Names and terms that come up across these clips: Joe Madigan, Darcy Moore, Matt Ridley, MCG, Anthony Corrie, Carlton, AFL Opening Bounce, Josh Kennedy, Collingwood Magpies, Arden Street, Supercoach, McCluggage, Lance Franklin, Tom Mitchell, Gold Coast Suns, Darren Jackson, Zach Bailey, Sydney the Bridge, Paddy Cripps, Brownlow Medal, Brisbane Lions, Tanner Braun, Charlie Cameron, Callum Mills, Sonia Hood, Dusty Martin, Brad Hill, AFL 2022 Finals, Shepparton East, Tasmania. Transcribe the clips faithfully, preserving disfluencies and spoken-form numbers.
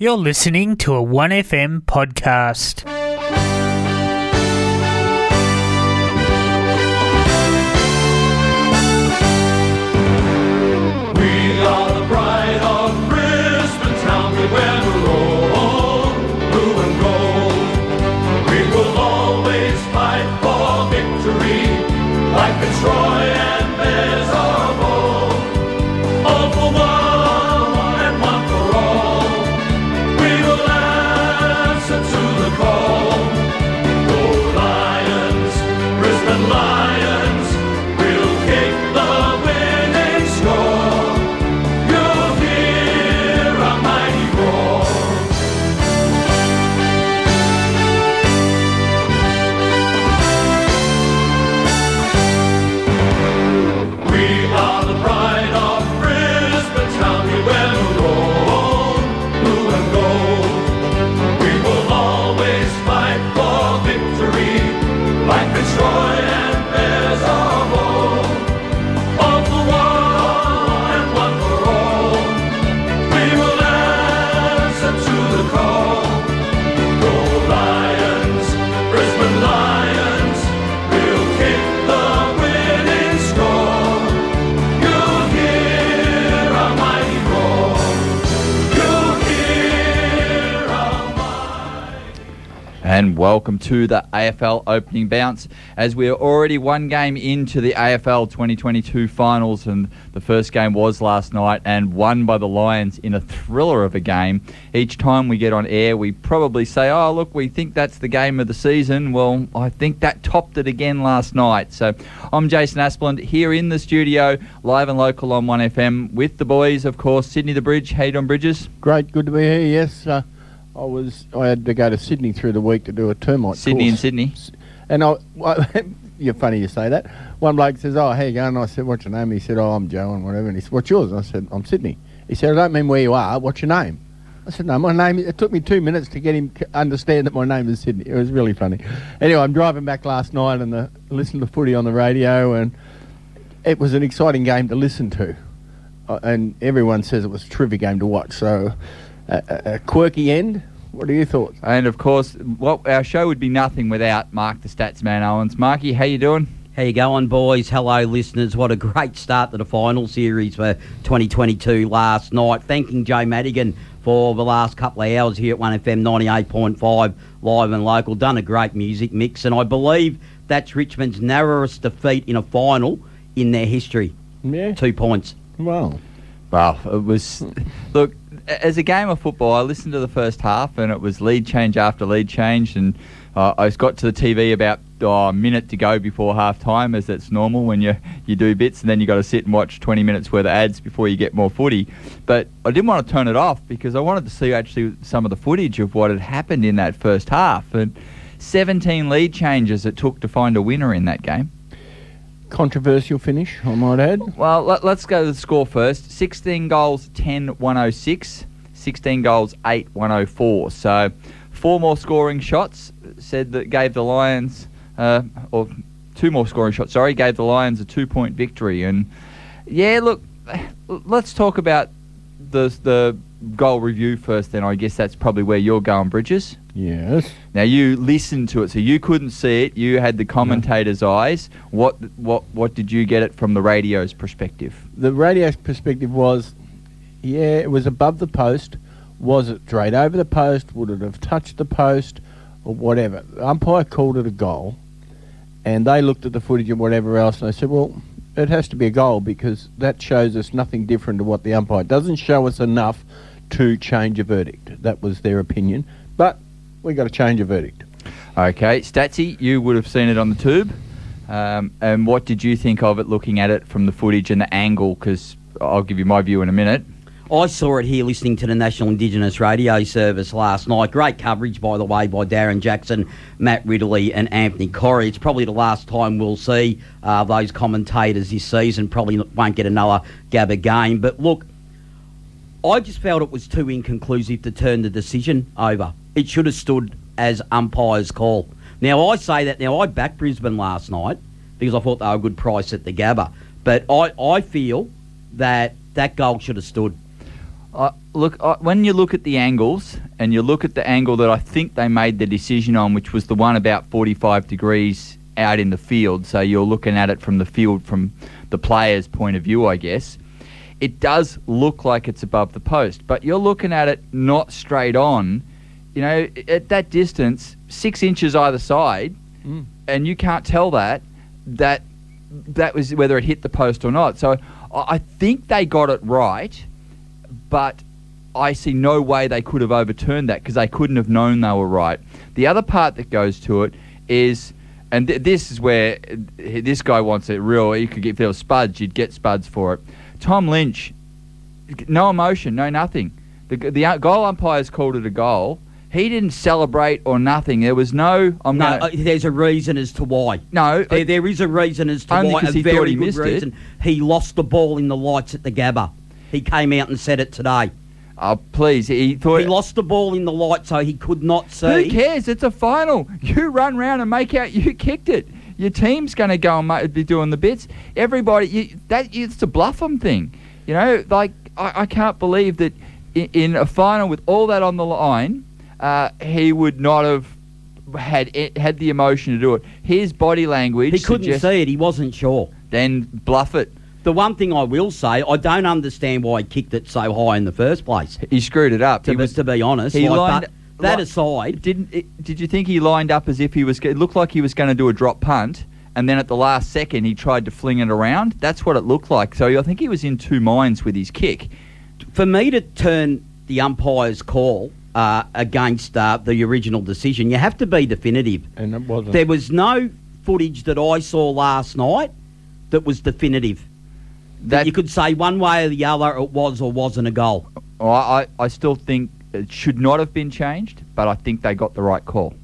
You're listening to a one F M podcast. We are the pride of Brisbane town. We wear the roll, blue and gold. We will always fight for victory, like the Troy and Bears of old. All for one. And welcome to the A F L Opening Bounce, as we are already one game into the A F L twenty twenty-two finals, and the first game was last night and won by the Lions in a thriller of a game. Each time we get on air, we probably say, oh, look, we think that's the game of the season. Well, I think that topped it again last night. So I'm Jason Aspland here in the studio, live and local on one F M with the boys, of course, Sydney the Bridge, Haydon Bridges. Great, good to be here, yes. Uh, I was. I had to go to Sydney through the week to do a termite Sydney course. Sydney and Sydney. And I, I, you're funny you say that. One bloke says, oh, how you going? And I said, what's your name? He said, oh, I'm Joe and whatever. And he said, what's yours? And I said, I'm Sydney. He said, I don't mean where you are. What's your name? I said, no, my name... It took me two minutes to get him to understand that my name is Sydney. It was really funny. Anyway, I'm driving back last night and the, listened to footy on the radio, and it was an exciting game to listen to. Uh, and everyone says it was a terrific game to watch, so... A, a quirky end. What are your thoughts? And of course, what our show would be nothing without Mark the Statsman Owens. Marky, how you doing? How you going, boys? Hello, listeners. What a great start to the final series for twenty twenty-two last night. Thanking Joe Madigan for the last couple of hours here at one F M ninety-eight point five, live and local. Done a great music mix, and I believe that's Richmond's narrowest defeat in a final in their history. Yeah. Two points. Wow. Wow. It was... Look... As a game of football, I listened to the first half, and it was lead change after lead change, and uh, I got to the T V about oh, a minute to go before half-time, as that's normal when you, you do bits, and then you got to sit and watch twenty minutes worth of ads before you get more footy. But I didn't want to turn it off, because I wanted to see actually some of the footage of what had happened in that first half, and seventeen lead changes it took to find a winner in that game. Controversial finish, I might add. Well, let, let's go to the score first. sixteen goals, ten, one oh six. sixteen goals, eight, one oh four. So, four more scoring shots said that gave the Lions, uh, or two more scoring shots, sorry, gave the Lions a two-point victory. And, yeah, look, let's talk about the the goal review first then. I guess that's probably where you're going, Bridges. Yes. Now, you listened to it, so you couldn't see it. You had the commentator's no. eyes. What what what did you get it from the radio's perspective? The radio's perspective was, yeah, it was above the post. Was it straight over the post? Would it have touched the post? Or whatever. The umpire called it a goal, and they looked at the footage and whatever else, and they said, well, it has to be a goal because that shows us nothing different to what the umpire... doesn't show us enough to change a verdict. That was their opinion. But... we got to change a verdict. Okay, Statsy, you would have seen it on the tube. Um, and what did you think of it, looking at it from the footage and the angle? Because I'll give you my view in a minute. I saw it here listening to the National Indigenous Radio Service last night. Great coverage, by the way, by Darren Jackson, Matt Ridley and Anthony Corrie. It's probably the last time we'll see uh, those commentators this season. Probably won't get another Gabba game. But look, I just felt it was too inconclusive to turn the decision over. It should have stood as umpire's call. Now, I say that. Now, I backed Brisbane last night because I thought they were a good price at the Gabba. But I, I feel that that goal should have stood. I, look, I, when you look at the angles, and you look at the angle that I think they made the decision on, which was the one about forty-five degrees out in the field, so you're looking at it from the field, from the player's point of view, I guess, it does look like it's above the post, but you're looking at it not straight on. You know, at that distance, six inches either side, mm. and you can't tell that, that that was whether it hit the post or not. So I think they got it right, but I see no way they could have overturned that because they couldn't have known they were right. The other part that goes to it is, and th- this is where this guy wants it real. You could get, if it was Spuds, you'd get Spuds for it. Tom Lynch, no emotion, no nothing. The, the goal umpires called it a goal. He didn't celebrate or nothing. There was no... I'm no, gonna, uh, there's a reason as to why. No. There, there is a reason as to only why. A he very he good reason. It. He lost the ball in the lights at the Gabba. He came out and said it today. Oh, please. He thought... He lost the ball in the lights, so he could not see. Who cares? It's a final. You run round and make out you kicked it. Your team's going to go and be doing the bits. Everybody... You, that It's a bluff 'em thing. You know, like, I, I can't believe that in, in a final with all that on the line... Uh, he would not have had it, had the emotion to do it. His body language... He couldn't suggest- see it. He wasn't sure. Then bluff it. The one thing I will say, I don't understand why he kicked it so high in the first place. He screwed it up. To, he was, to be honest. He like, lined, but that like, aside... Didn't it, did you think he lined up as if he was... It looked like he was going to do a drop punt, and then at the last second he tried to fling it around. That's what it looked like. So I think he was in two minds with his kick. For me to turn the umpire's call... Uh, against uh, the original decision. You have to be definitive. And it wasn't. There was no footage that I saw last night that was definitive. That, that you could say one way or the other it was or wasn't a goal. I, I still think it should not have been changed, but I think they got the right call.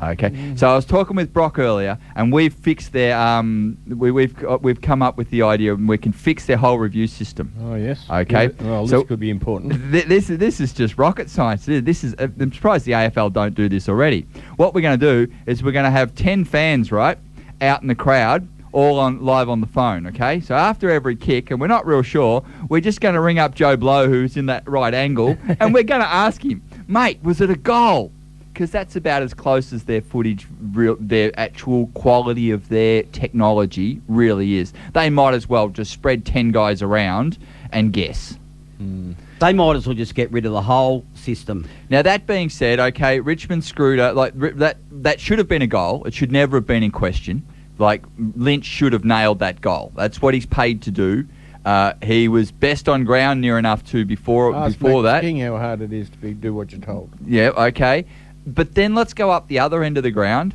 Okay, mm. so I was talking with Brock earlier, and we've fixed their... Um, we, we've we've come up with the idea, and we can fix their whole review system. Oh yes. Okay. Yeah. Well, so this could be important. Th- this this is just rocket science. This is. Uh, I'm surprised the A F L don't do this already. What we're going to do is we're going to have ten fans right out in the crowd, all on live on the phone. Okay. So after every kick, and we're not real sure, we're just going to ring up Joe Blow, who's in that right angle, and we're going to ask him, mate, was it a goal? Because that's about as close as their footage, real, their actual quality of their technology really is. They might as well just spread ten guys around and guess. Mm. They might as well just get rid of the whole system. Now, that being said, okay, Richmond screwed up. Like, that, that should have been a goal. It should never have been in question. Like, Lynch should have nailed that goal. That's what he's paid to do. Uh, he was best on ground near enough to before, Ask before that. Ask King how hard it is to be, do what you're told. Yeah, okay. But then let's go up the other end of the ground.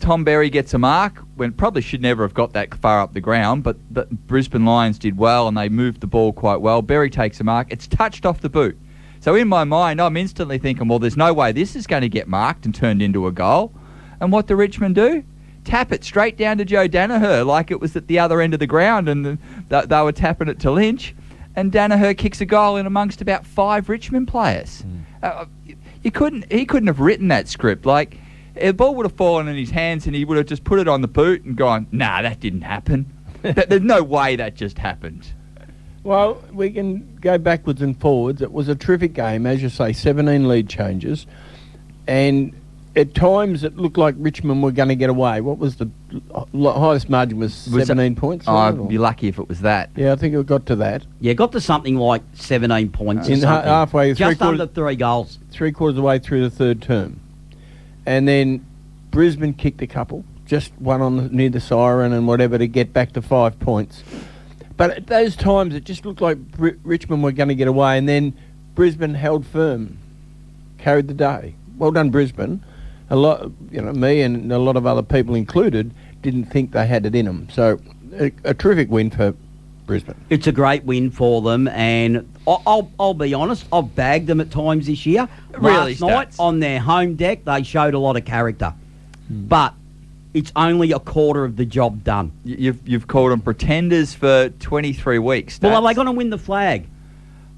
Tom Berry gets a mark when probably should never have got that far up the ground, but the Brisbane Lions did well and they moved the ball quite well. Berry takes a mark. It's touched off the boot. So in my mind, I'm instantly thinking, well, there's no way this is going to get marked and turned into a goal. And what do Richmond do? Tap it straight down to Joe Danaher like it was at the other end of the ground, and the, th- they were tapping it to Lynch. And Danaher kicks a goal in amongst about five Richmond players. Mm. Uh, He couldn't. He couldn't have written that script. Like, the ball would have fallen in his hands, and he would have just put it on the boot and gone, "Nah, that didn't happen. that, there's no way that just happened." Well, we can go backwards and forwards. It was a terrific game, as you say. seventeen lead changes, and at times it looked like Richmond were going to get away. What was the l- highest margin? Was, was seventeen that, points? Oh, I'd be lucky if it was that. Yeah, I think it got to that. Yeah, it got to something like seventeen points. In or ha- halfway, just quarters, under three goals. Three quarters of the way through the third term, and then Brisbane kicked a couple, just one on the, near the siren and whatever, to get back to five points. But at those times, it just looked like R- Richmond were going to get away, and then Brisbane held firm, carried the day. Well done, Brisbane. A lot, you know, me and a lot of other people included didn't think they had it in them. So, a, a terrific win for Brisbane. It's a great win for them, and I'll, I'll, I'll be honest, I've bagged them at times this year. Really Last starts. night on their home deck, they showed a lot of character, hmm. but it's only a quarter of the job done. You've you've called them pretenders for twenty-three weeks. Stats. Well, are they going to win the flag?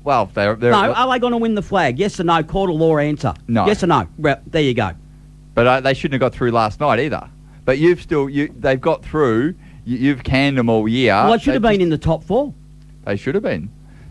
Well, they're, they're no. Are they going to win the flag? Yes or no? Court of law answer. No. Yes or no? Well, there you go. But uh, they shouldn't have got through last night either. But you've still, you they've got through. You, you've canned them all year. Well, it should they have been in the top four. They should have been.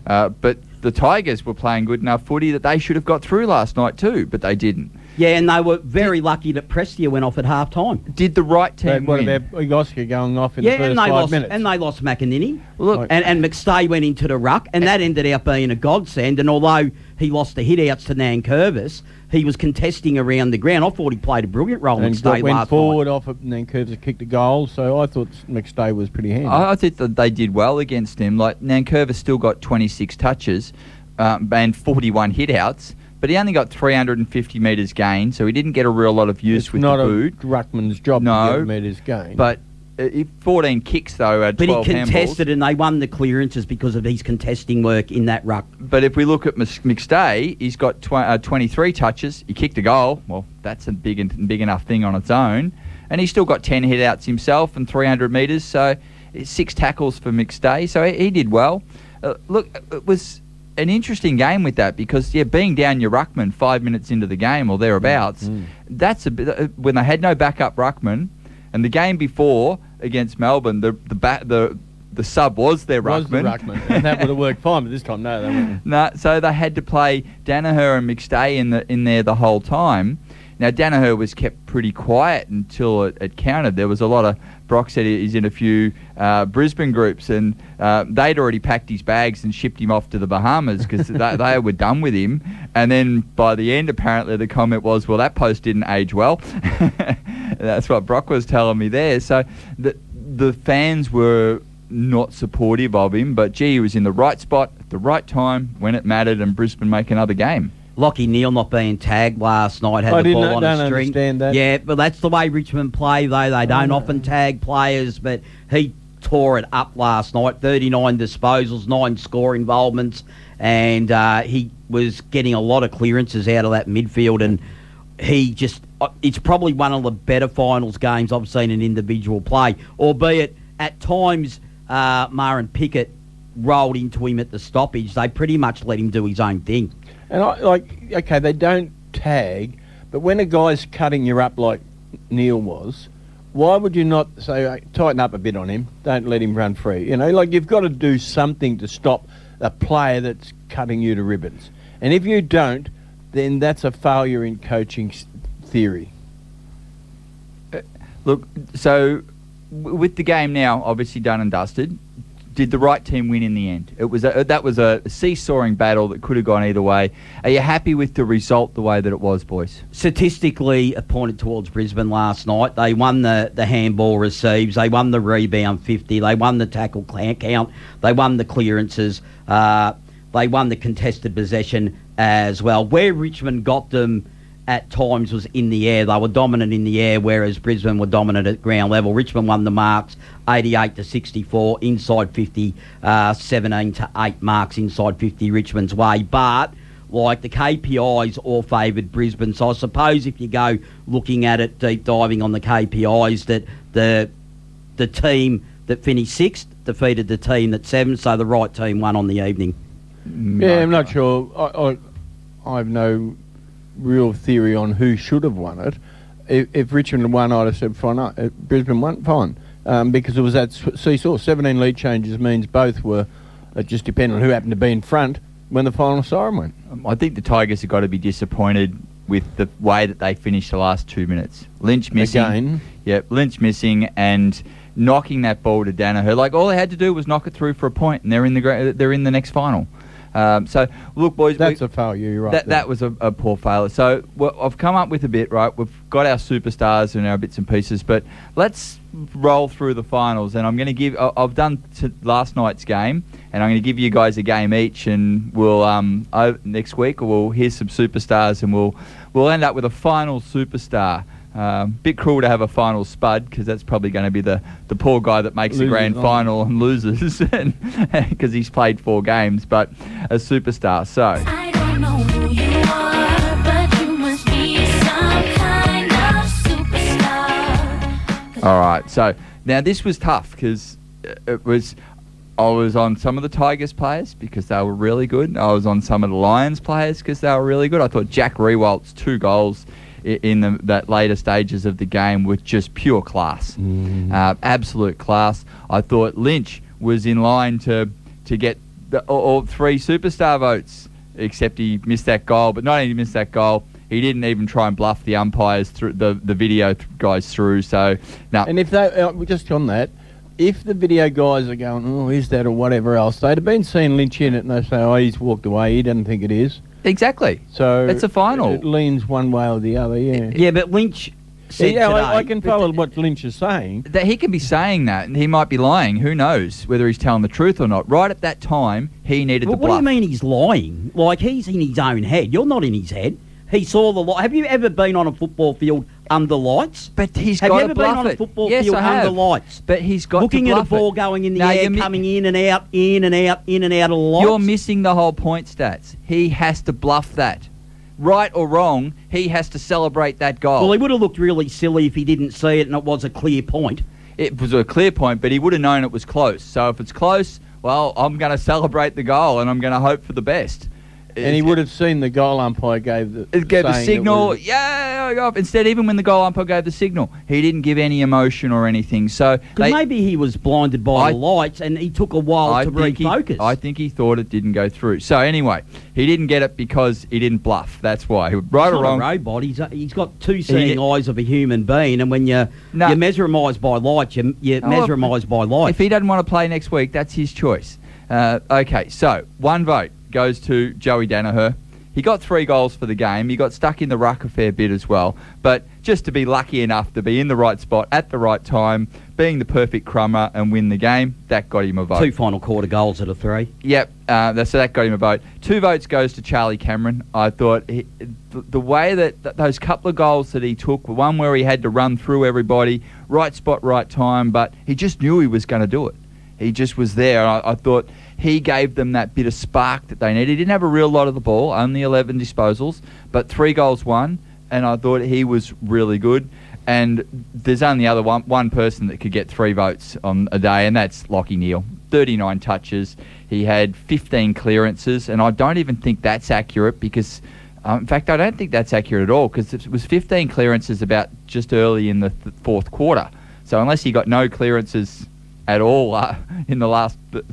Uh, but the Tigers were playing good enough footy that they should have got through last night too, but they didn't. Yeah, and they were very did, lucky that Prestia went off at half-time. Did the right team what win? What about Igoska going off in yeah, the first and they five lost, minutes? and they lost McEnany. Look, like, and, and McStay went into the ruck, and, and that ended up being a godsend. And although he lost the hit-outs to Nankervis, he was contesting around the ground. I thought he played a brilliant role and McStay got, last went forward night. off of Nankervis kicked a goal, so I thought McStay was pretty handy. I, I think that they did well against him. Like, Nankervis still got twenty-six touches um, and forty-one hit-outs. But he only got three hundred fifty metres gain, so he didn't get a real lot of use it's with the boot. It's not a ruckman's job no, to get metres gain. But uh, fourteen kicks, though, at twelve handballs. But he contested handballs. And they won the clearances because of his contesting work in that ruck. But if we look at McStay, he's got tw- uh, twenty-three touches. He kicked a goal. Well, that's a big, and big enough thing on its own. And he's still got ten hit-outs himself and three hundred metres, so six tackles for McStay. So he, he did well. Uh, look, it was... an interesting game with that because, yeah, being down your ruckman five minutes into the game or thereabouts, mm. that's a bit, when they had no backup ruckman, and the game before against Melbourne, the the ba- the, the sub was their ruckman. Was the ruckman, and that would have worked fine, but this time, no, they wouldn't. No, so they had to play Danaher and McStay in the in there the whole time. Now, Danaher was kept pretty quiet until it, it counted. There was a lot of... Brock said he's in a few uh, Brisbane groups, and uh, they'd already packed his bags and shipped him off to the Bahamas because they, they were done with him. And then by the end, apparently, the comment was, well, that post didn't age well. That's what Brock was telling me there. So the, the fans were not supportive of him, but, gee, he was in the right spot at the right time when it mattered, and Brisbane make another game. Lockie Neal not being tagged last night had I the ball on a string. Understand that. Yeah, but that's the way Richmond play, though. They don't oh. often tag players, but he tore it up last night. thirty-nine disposals, nine score involvements, and uh, he was getting a lot of clearances out of that midfield, and he just... Uh, it's probably one of the better finals games I've seen an individual play, albeit at times uh, Myron Pickett rolled into him at the stoppage. They pretty much let him do his own thing. And, I, like, okay, they don't tag, but when a guy's cutting you up like Neil was, why would you not say, uh, tighten up a bit on him, don't let him run free? You know, like, you've got to do something to stop a player that's cutting you to ribbons. And if you don't, then that's a failure in coaching theory. Uh, look, so w- with the game now obviously done and dusted, did the right team win in the end? It was a, that was a seesawing battle that could have gone either way. Are you happy with the result the way that it was, boys? Statistically, it pointed towards Brisbane last night. They won the, the handball receives. They won the rebound fifty. They won the tackle count. They won the clearances. Uh, they won the contested possession as well. Where Richmond got them at times was in the air. They were dominant in the air, whereas Brisbane were dominant at ground level. Richmond won the marks eighty-eight to sixty-four, inside fifty, uh, seventeen to eight marks inside fifty Richmond's way. But, like, the K P Is all favoured Brisbane. So I suppose if you go looking at it, deep diving on the K P Is, that the the team that finished sixth defeated the team that seventh, so the right team won on the evening. No, yeah, I'm not sure. I, I, I've no... real theory on who should have won it. If, if Richmond won, I'd have said fine. Uh, Brisbane won, fine, um, because it was that seesaw. seventeen lead changes means both were. It just depended on who happened to be in front when the final siren went. Um, I think the Tigers have got to be disappointed with the way that they finished the last two minutes. Lynch missing. Again. Yeah, Lynch missing and knocking that ball to Danaher. Like, all they had to do was knock it through for a point, and they're in the gra- they're in the next final. Um, so, look, boys... That's we, a failure, you're right. That, that was a, a poor failure. So, well, I've come up with a bit, right? We've got our superstars and our bits and pieces, but let's roll through the finals. And I'm going to give... I've done t- last night's game, and I'm going to give you guys a game each, and we'll... um over, next week, we'll hear some superstars, and we'll we'll end up with a final superstar. Um, bit cruel to have a final spud because that's probably going to be the, the poor guy that makes loses the grand on. final and loses because he's played four games, but a superstar. So I don't know who you are, but you must be some kind of superstar. All right, so now this was tough because it was I was on some of the Tigers players because they were really good. I was on some of the Lions players because they were really good. I thought Jack Rewalt's two goals in the, that later stages of the game with just pure class, mm. uh, absolute class. I thought Lynch was in line to to get the, or, or three superstar votes, except he missed that goal. But not only did he miss that goal, he didn't even try and bluff the umpires, through the, the video th- guys through. So, no. Nah. And if they, uh, just on that, if the video guys are going, oh, is that or whatever else, they'd have been seeing Lynch in it and they say, oh, he's walked away, he doesn't think it is. Exactly. So it's a final. It, it leans one way or the other, yeah. Yeah, but Lynch said yeah, today... I, I can follow what Lynch is saying. That he can be saying that and he might be lying. Who knows whether he's telling the truth or not. Right at that time, he needed well, the bluff. What do you mean he's lying? Like, he's in his own head. You're not in his head. He saw the light. Have you ever been on a football field under lights? But he's have got to bluff it. Have you ever been on a football yes, field under lights? But he's got Looking to bluff it. Looking at a ball going in the no, air, mi- coming in and out, in and out, in and out of the lights. You're missing the whole point, Stats. He has to bluff that. Right or wrong, he has to celebrate that goal. Well, he would have looked really silly if he didn't see it and it was a clear point. It was a clear point, but he would have known it was close. So if it's close, well, I'm going to celebrate the goal and I'm going to hope for the best. And he would have seen the goal umpire gave the, it gave the signal. Yeah, instead, even when the goal umpire gave the signal, he didn't give any emotion or anything. So they, maybe he was blinded by I, the lights and he took a while I to refocus. He, I think he thought it didn't go through. So anyway, he didn't get it because he didn't bluff. That's why. He, right he's or wrong, not a robot. He's, he's got two seeing eyes of a human being, and when you no. you mesmerised by lights, you you oh, mesmerised by lights. If he doesn't want to play next week, that's his choice. Uh, okay, so one vote goes to Joey Danaher. He got three goals for the game. He got stuck in the ruck a fair bit as well. But just to be lucky enough to be in the right spot at the right time, being the perfect crummer and win the game, that got him a vote. Two final quarter goals out of three. Yep, uh, so that got him a vote. Two votes goes to Charlie Cameron. I thought he, th- the way that th- those couple of goals that he took, one where he had to run through everybody, right spot, right time, but he just knew he was going to do it. He just was there. I, I thought... He gave them that bit of spark that they needed. He didn't have a real lot of the ball, only eleven disposals, but three goals won, and I thought he was really good. And there's only other one one person that could get three votes on a day, and that's Lockie Neal. thirty-nine touches. He had fifteen clearances, and I don't even think that's accurate because, um, in fact, I don't think that's accurate at all because it was fifteen clearances about just early in the th- fourth quarter. So unless he got no clearances at all uh, in the last... Th-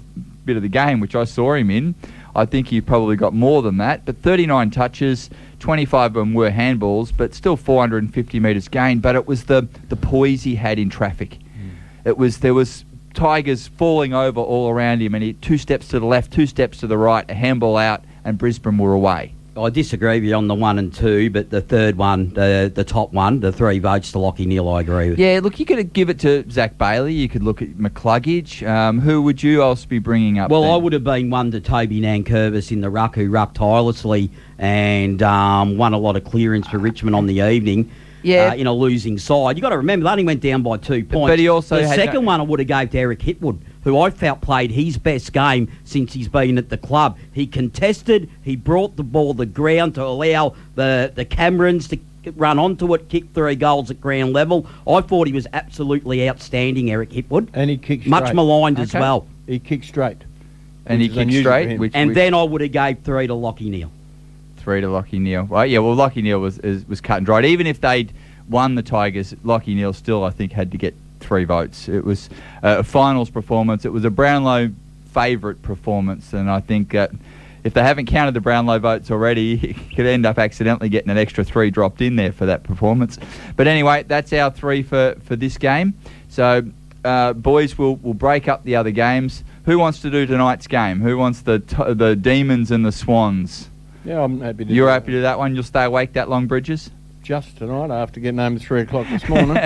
bit of the game, which I saw him in, I think he probably got more than that. But thirty-nine touches, twenty-five of them were handballs, but still four hundred fifty metres gained. But it was the, the poise he had in traffic. Mm. It was there was Tigers falling over all around him, and he two steps to the left, two steps to the right, a handball out, and Brisbane were away. I disagree with you on the one and two, but the third one, the the top one, the three votes to Lockie Neal, I agree with. Yeah, look, you could give it to Zach Bailey. You could look at McCluggage. Um, who would you else be bringing up? Well, then? I would have been one to Toby Nankervis in the ruck, who rucked tirelessly and um, won a lot of clearance for Richmond on the evening. Yeah, uh, in a losing side. You got to remember, they only went down by two points. But he also the had second no- one I would have gave to Eric Hitwood, who I felt played his best game since he's been at the club. He contested, he brought the ball to the ground to allow the, the Camerons to run onto it, kick three goals at ground level. I thought he was absolutely outstanding, Eric Hitwood. And he kicked straight. Much maligned okay. as well. He kicked straight. And he kicked straight. Which, and which... then I would have gave three to Lockie Neal. Three to Lockie Neal. Right, yeah, well, Lockie Neal was, is, was cut and dried. Even if they'd won the Tigers, Lockie Neal still, I think, had to get three votes. It was a finals performance. It was a Brownlow favourite performance, and I think uh, if they haven't counted the Brownlow votes already, it could end up accidentally getting an extra three dropped in there for that performance. But anyway, that's our three for, for this game. So, uh, boys, we'll, we'll break up the other games. Who wants to do tonight's game? Who wants the t- the Demons and the Swans? Yeah, I'm happy to do that. You're happy to do that one? You'll stay awake that long, Bridges? Just tonight after getting home at three o'clock this morning.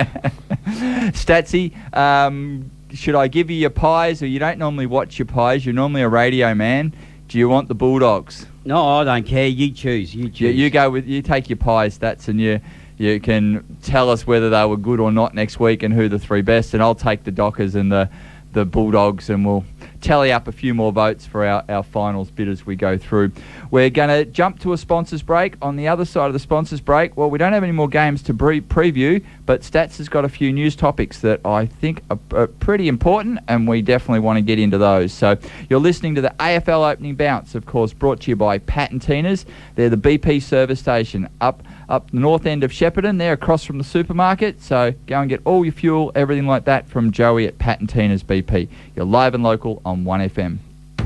Statsy, um, should I give you your pies? Or you don't normally watch your pies. You're normally a radio man. Do you want the Bulldogs? No, I don't care. You choose. You choose. You, you go with. You take your pies, Stats, and you you can tell us whether they were good or not next week and who the three best. And I'll take the Dockers and the, the Bulldogs and we'll tally up a few more votes for our, our finals bid as we go through. We're going to jump to a sponsors break. On the other side of the sponsors break, well, we don't have any more games to pre- preview, but Stats has got a few news topics that I think are, are pretty important, and we definitely want to get into those. So you're listening to the A F L Opening Bounce, of course, brought to you by Patentinas. They're the B P service station up up the north end of Shepparton. They're across from the supermarket, so go and get all your fuel, everything like that, from Joey at Patentinas B P. You're live and local on one F M.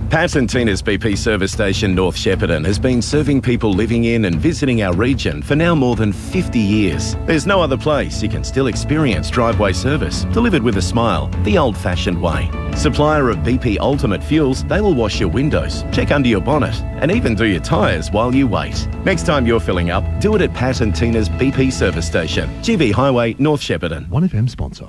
Pat and Tina's B P service station North Shepparton has been serving people living in and visiting our region for now more than fifty years. There's no other place you can still experience driveway service, delivered with a smile, the old-fashioned way. Supplier of B P Ultimate Fuels, they will wash your windows, check under your bonnet and even do your tyres while you wait. Next time you're filling up, do it at Pat and Tina's B P service station, G V Highway, North Shepparton. one F M sponsor.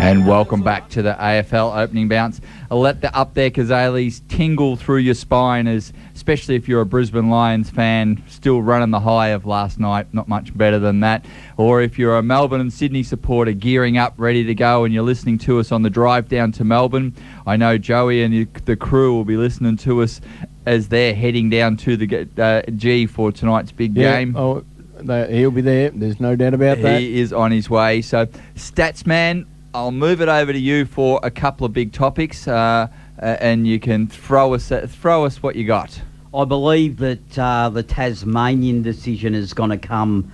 And welcome back to the A F L Opening Bounce. I'll let the up there Kazalies tingle through your spine, as especially if you're a Brisbane Lions fan, still running the high of last night, not much better than that. Or if you're a Melbourne and Sydney supporter gearing up, ready to go, and you're listening to us on the drive down to Melbourne, I know Joey and the crew will be listening to us as they're heading down to the uh, G for tonight's big yeah, game. Oh, he'll be there. There's no doubt about that. He is on his way. So, Statsman, I'll move it over to you for a couple of big topics, uh, and you can throw us uh, throw us what you got. I believe that uh, the Tasmanian decision is going to come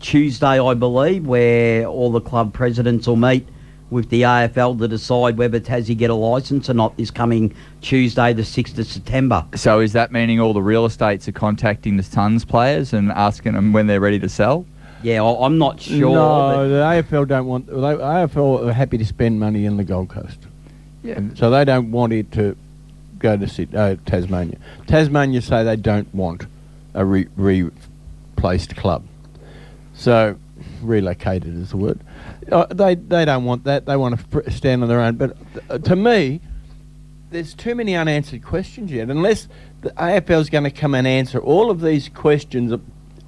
Tuesday, I believe, where all the club presidents will meet with the A F L to decide whether Tassie get a licence or not this coming Tuesday, the sixth of September. So is that meaning all the real estates are contacting the Suns players and asking them when they're ready to sell? Yeah, I'm not sure. No, the A F L don't want. The A F L are happy to spend money in the Gold Coast. Yeah. So they don't want it to go to Sid, uh, Tasmania. Tasmania say they don't want a re- replaced club. So, relocated is the word. Uh, they they don't want that. They want to pr- stand on their own. But uh, to me, there's too many unanswered questions yet. Unless the A F L is going to come and answer all of these questions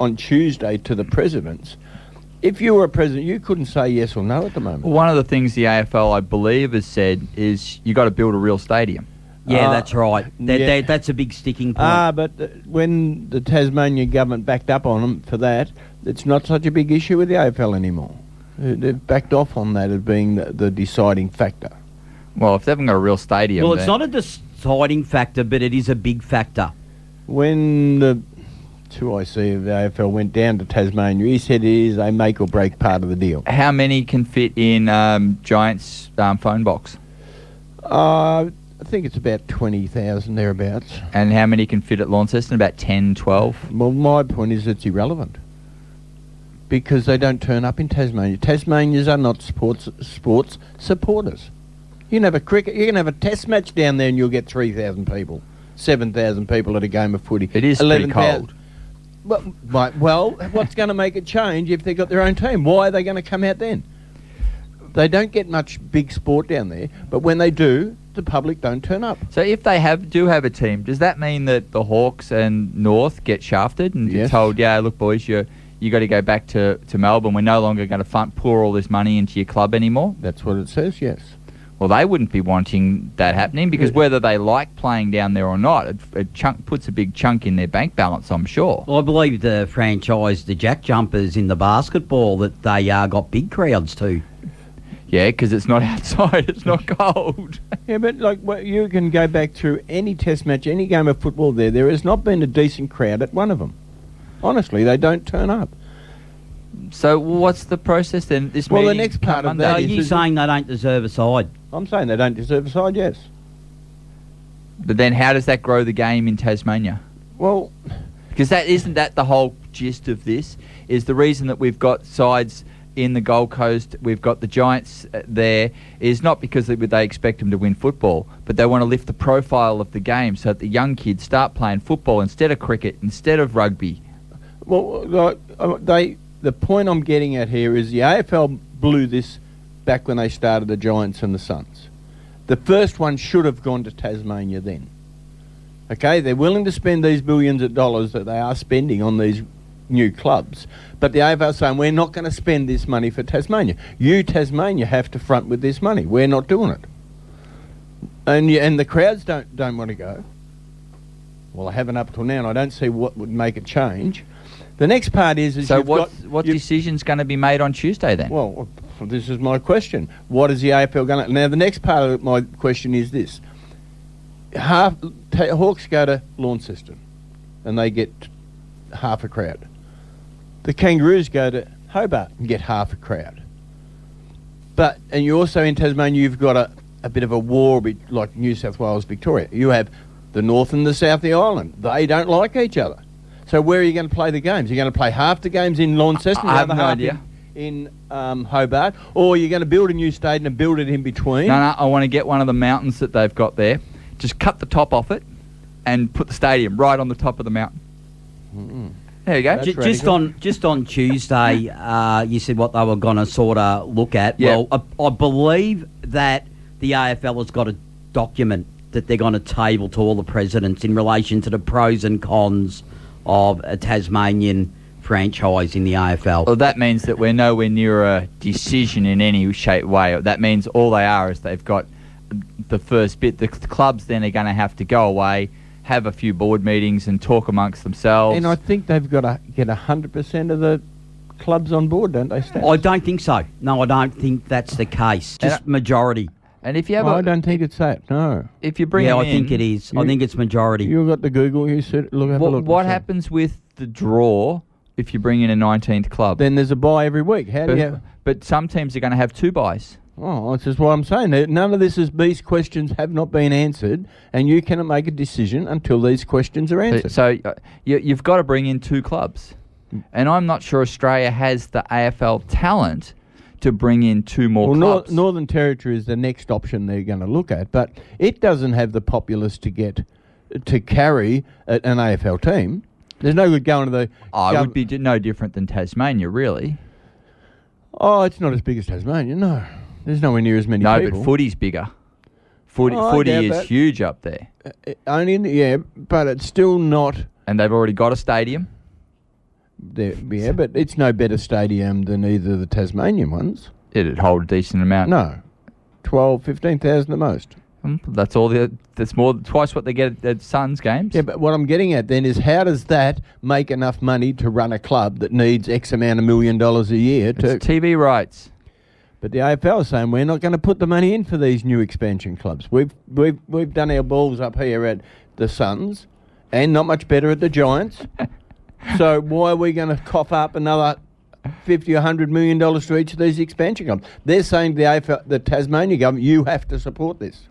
on Tuesday to the presidents. If you were a president, you couldn't say yes or no at the moment. Well, one of the things the A F L, I believe, has said is you got to build a real stadium. Yeah, uh, that's right. That, yeah. That, that's a big sticking point. Ah, uh, but uh, when the Tasmanian government backed up on them for that, it's not such a big issue with the A F L anymore. Uh, they've backed off on that as being the, the deciding factor. Well, if they haven't got a real stadium... Well, it's not a deciding factor, but it is a big factor. When the... two I C of the A F L went down to Tasmania, he said it is a make or break part of the deal. How many can fit in um, Giants' um, phone box? Uh, I think it's about twenty thousand, thereabouts. And how many can fit at Launceston? About ten, twelve? Well, my point is it's irrelevant because they don't turn up in Tasmania. Tasmanians are not sports sports supporters. You can have a cricket, you can have a test match down there and you'll get three thousand people, seven thousand people at a game of footy. It is eleven, pretty cold. Th- Well, right, well, what's going to make it change if they've got their own team? Why are they going to come out then? They don't get much big sport down there, but when they do, the public don't turn up. So if they have do have a team, does that mean that the Hawks and North get shafted and yes. told, yeah, look, boys, you you got to go back to, to Melbourne. We're no longer going to fund, pour all this money into your club anymore? That's what it says, yes. Well, they wouldn't be wanting that happening because whether they like playing down there or not, it, it chunk, puts a big chunk in their bank balance, I'm sure. Well, I believe the franchise, the Jack Jumpers in the basketball, that they uh, got big crowds too. Yeah, because it's not outside, it's not cold. Yeah, but like well, you can go back through any test match, any game of football there, there has not been a decent crowd at one of them. Honestly, they don't turn up. So what's the process then? This well, the next part of that is... Are you saying they don't deserve a side? I'm saying they don't deserve a side, yes. But then how does that grow the game in Tasmania? Well... Because that isn't that the whole gist of this? Is the reason that we've got sides in the Gold Coast, we've got the Giants there, is not because they, they expect them to win football, but they want to lift the profile of the game so that the young kids start playing football instead of cricket, instead of rugby. Well, they... The point I'm getting at here is the A F L blew this back when they started the Giants and the Suns. The first one should have gone to Tasmania then. Okay, they're willing to spend these billions of dollars that they are spending on these new clubs, but the A F L is saying, we're not going to spend this money for Tasmania. You, Tasmania, have to front with this money. We're not doing it. And you, and the crowds don't, don't want to go. Well, I haven't up till now, and I don't see what would make it change. The next part is... is so what what decision's going to be made on Tuesday then? Well, this is my question. What is the A F L going to... Now, the next part of my question is this. Half t- Hawks go to Launceston and they get half a crowd. The Kangaroos go to Hobart and get half a crowd. But, and you're also in Tasmania, you've got a, a bit of a war be- like New South Wales, Victoria. You have the North and the South of the island. They don't like each other. So where are you going to play the games? You're going to play half the games in Launceston, I the other no half idea. in, in um, Hobart, or you're going to build a new stadium and build it in between? No, no, I want to get one of the mountains that they've got there, just cut the top off it, and put the stadium right on the top of the mountain. Mm-hmm. There you go. J- just on just on Tuesday, uh, you said what they were going to sort of look at. Yep. Well, I, I believe that the A F L has got a document that they're going to table to all the presidents in relation to the pros and cons of a Tasmanian franchise in the A F L. Well, that means that we're nowhere near a decision in any shape way. That means all they are is they've got the first bit. The clubs then are going to have to go away, have a few board meetings and talk amongst themselves. And I think they've got to get one hundred percent of the clubs on board, don't they, Stats? I don't think so. No, I don't think that's the case. Just majority. And if you have, well, a, I don't think it's that, no. If you bring yeah, I in, think it is. You, I think it's majority. You've got the Google, you said, look, have what, a look. What happens with the draw if you bring in a nineteenth club? Then there's a bye every week. How but, do you... But some teams are going to have two byes. Oh, this is what I'm saying. None of this is, these questions have not been answered, and you cannot make a decision until these questions are answered. So uh, you, you've got to bring in two clubs. Mm. And I'm not sure Australia has the A F L talent to bring in two more well, clubs. Nor- Northern Territory is the next option they're going to look at, but it doesn't have the populace to get to carry a, an A F L team. There's no good going to the... Oh, go- it would be no different than Tasmania, really. Oh, it's not as big as Tasmania, no. There's nowhere near as many no, people. No, but footy's bigger. Footy, oh, footy is that. huge up there. Uh, only in the, yeah, but it's still not... And they've already got a stadium? There, yeah, but it's no better stadium than either of the Tasmanian ones. It'd hold a decent amount. No. twelve, fifteen thousand at most. Mm, that's all the, that's more twice what they get at, at Suns games. Yeah, but what I'm getting at then is how does that make enough money to run a club that needs X amount of million dollars a year it's to... T V rights. But the A F L is saying we're not going to put the money in for these new expansion clubs. We've we've we've done our balls up here at the Suns, and not much better at the Giants. So why are we going to cough up another fifty, a hundred million dollars to each of these expansion clubs? They're saying to the A F L, the Tasmania government, you have to support this.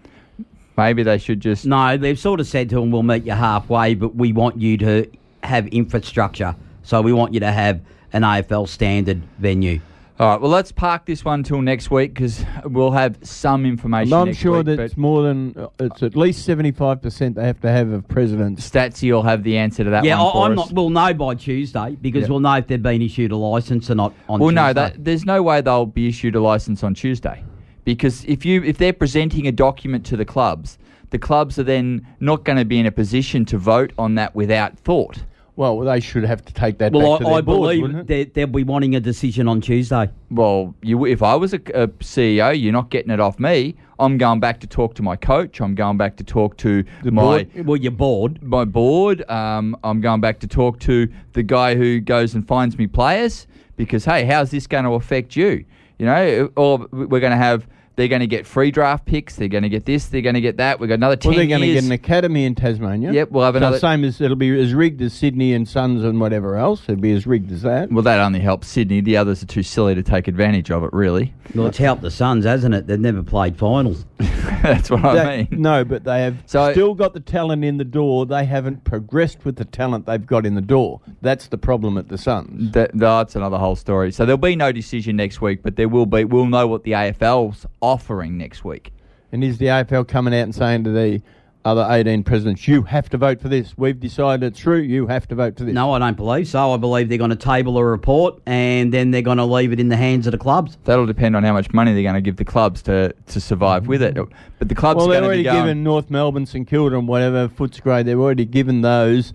Maybe they should just no. They've sort of said to them, we'll meet you halfway, but we want you to have infrastructure. So we want you to have an A F L standard venue. All right, well, let's park this one till next week because we'll have some information well, I'm next sure week, that it's more than, uh, it's at least seventy-five percent they have to have of presidents. Statsy will have the answer to that yeah, one I, for I'm us. Yeah, we'll know by Tuesday because yeah. we'll know if they've been issued a licence or not on well, Tuesday. Well, no, that, there's no way they'll be issued a licence on Tuesday because if you if they're presenting a document to the clubs, the clubs are then not going to be in a position to vote on that without thought. Well, they should have to take that well, back I, to their I board, wouldn't it? They'll be wanting a decision on Tuesday. Well, you, if I was a, a C E O, you're not getting it off me. I'm going back to talk to my coach. I'm going back to talk to the my... Board, well, your board. My board. Um, I'm going back to talk to the guy who goes and finds me players because, hey, how's this going to affect you? You know, or we're going to have... They're going to get free draft picks. They're going to get this. They're going to get that. We've got another ten years. Well, they're going to get an academy in Tasmania. Yep, we'll have another... So same as... It'll be as rigged as Sydney and Suns and whatever else. It'll be as rigged as that. Well, that only helps Sydney. The others are too silly to take advantage of it, really. Well, it's helped the Suns, hasn't it? They've never played finals. That's what that, I mean. No, but they have so, still got the talent in the door. They haven't progressed with the talent they've got in the door. That's the problem at the Suns. That, that's another whole story. So there'll be no decision next week, but there will be... We'll know what the A F L's... offering next week. And is the A F L coming out and saying to the other eighteen presidents, you have to vote for this. We've decided it's true. You have to vote for this. No, I don't believe so. I believe they're going to table a report and then they're going to leave it in the hands of the clubs. That'll depend on how much money they're going to give the clubs to, to survive with it. But the clubs well, are going to be going... Well, they've already given North Melbourne, St Kilda and whatever, Footscray, they've already given those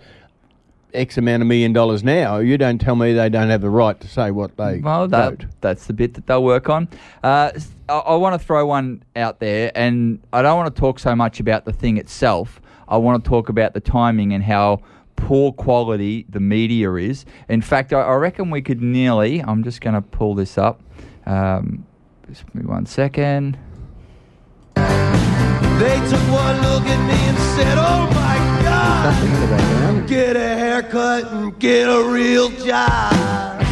X amount of million dollars now. You don't tell me they don't have the right to say what they well, that, vote. That's the bit that they'll work on. Uh, I, I want to throw one out there, and I don't want to talk so much about the thing itself. I want to talk about the timing and how poor quality the media is. In fact, I, I reckon we could nearly... I'm just going to pull this up. Um, just give me one second. They took one look at me and said, oh, my God, get a haircut and get a real job.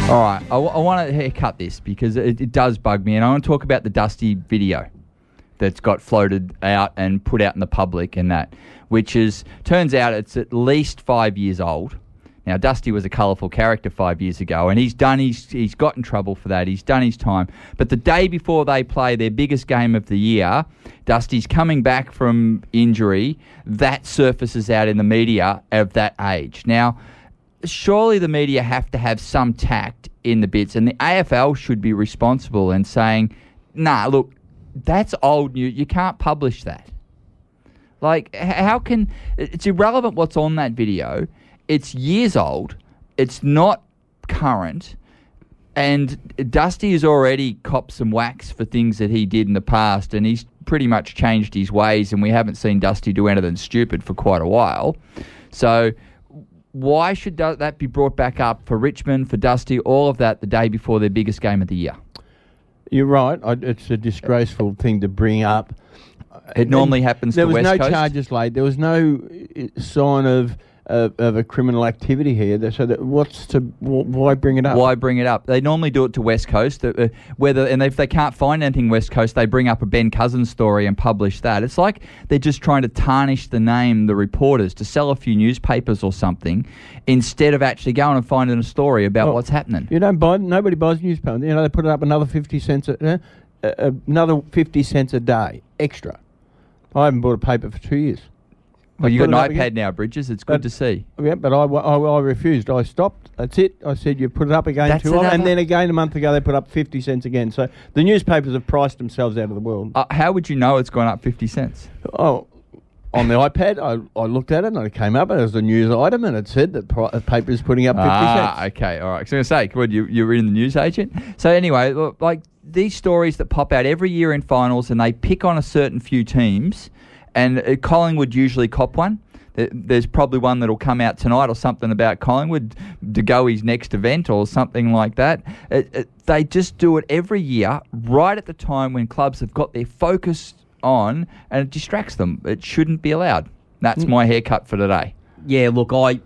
All right, I, w- I want to haircut this because it, it does bug me, and I want to talk about the Dusty video. that's got floated out and put out in the public and that, which is, turns out it's at least five years old. Now, Dusty was a colourful character five years ago, and he's done. He's he's got in trouble for that. He's done his time. But the day before they play their biggest game of the year, Dusty's coming back from injury. That surfaces out in the media of that age. Now, surely the media have to have some tact in the bits, and the A F L should be responsible in saying, nah, look, that's old news. You can't publish that. Like, how can... It's irrelevant what's on that video. It's years old. It's not current. And Dusty has already copped some whacks for things that he did in the past, and he's pretty much changed his ways, and we haven't seen Dusty do anything stupid for quite a while. So why should that be brought back up for Richmond, for Dusty, all of that, the day before their biggest game of the year? You're right. It's a disgraceful thing to bring up. It normally and happens to West Coast. There was no charges laid. There was no sign of... Of, of a criminal activity here, so that what's to why bring it up? Why bring it up? They normally do it to West Coast, uh, whether and if they can't find anything West Coast, they bring up a Ben Cousins story and publish that. It's like they're just trying to tarnish the name, the reporters, to sell a few newspapers or something, instead of actually going and finding a story about well, what's happening. You don't buy nobody buys newspapers. You know, they put it up another fifty cents, a, uh, another fifty cents a day extra. I haven't bought a paper for two years. Well, you've got an iPad now, Bridges. It's good to see. Yeah, but I, I, I refused. I stopped. That's it. I said, you put it up again too long. And then again a month ago, they put up fifty cents again. So the newspapers have priced themselves out of the world. Uh, how would you know it's gone up fifty cents? Oh, on the iPad, I, I looked at it and it came up and it was a news item and it said that pri- the paper's putting up fifty ah, cents. Ah, okay. All right. So I was going to say, what, you, you were in the news agent? So anyway, look, like these stories that pop out every year in finals and they pick on a certain few teams. And Collingwood usually cop one. There's probably one that'll come out tonight or something about Collingwood, to go his next event or something like that. It, it, they just do it every year, right at the time when clubs have got their focus on, and it distracts them. It shouldn't be allowed. That's my haircut for today. Yeah, look, I...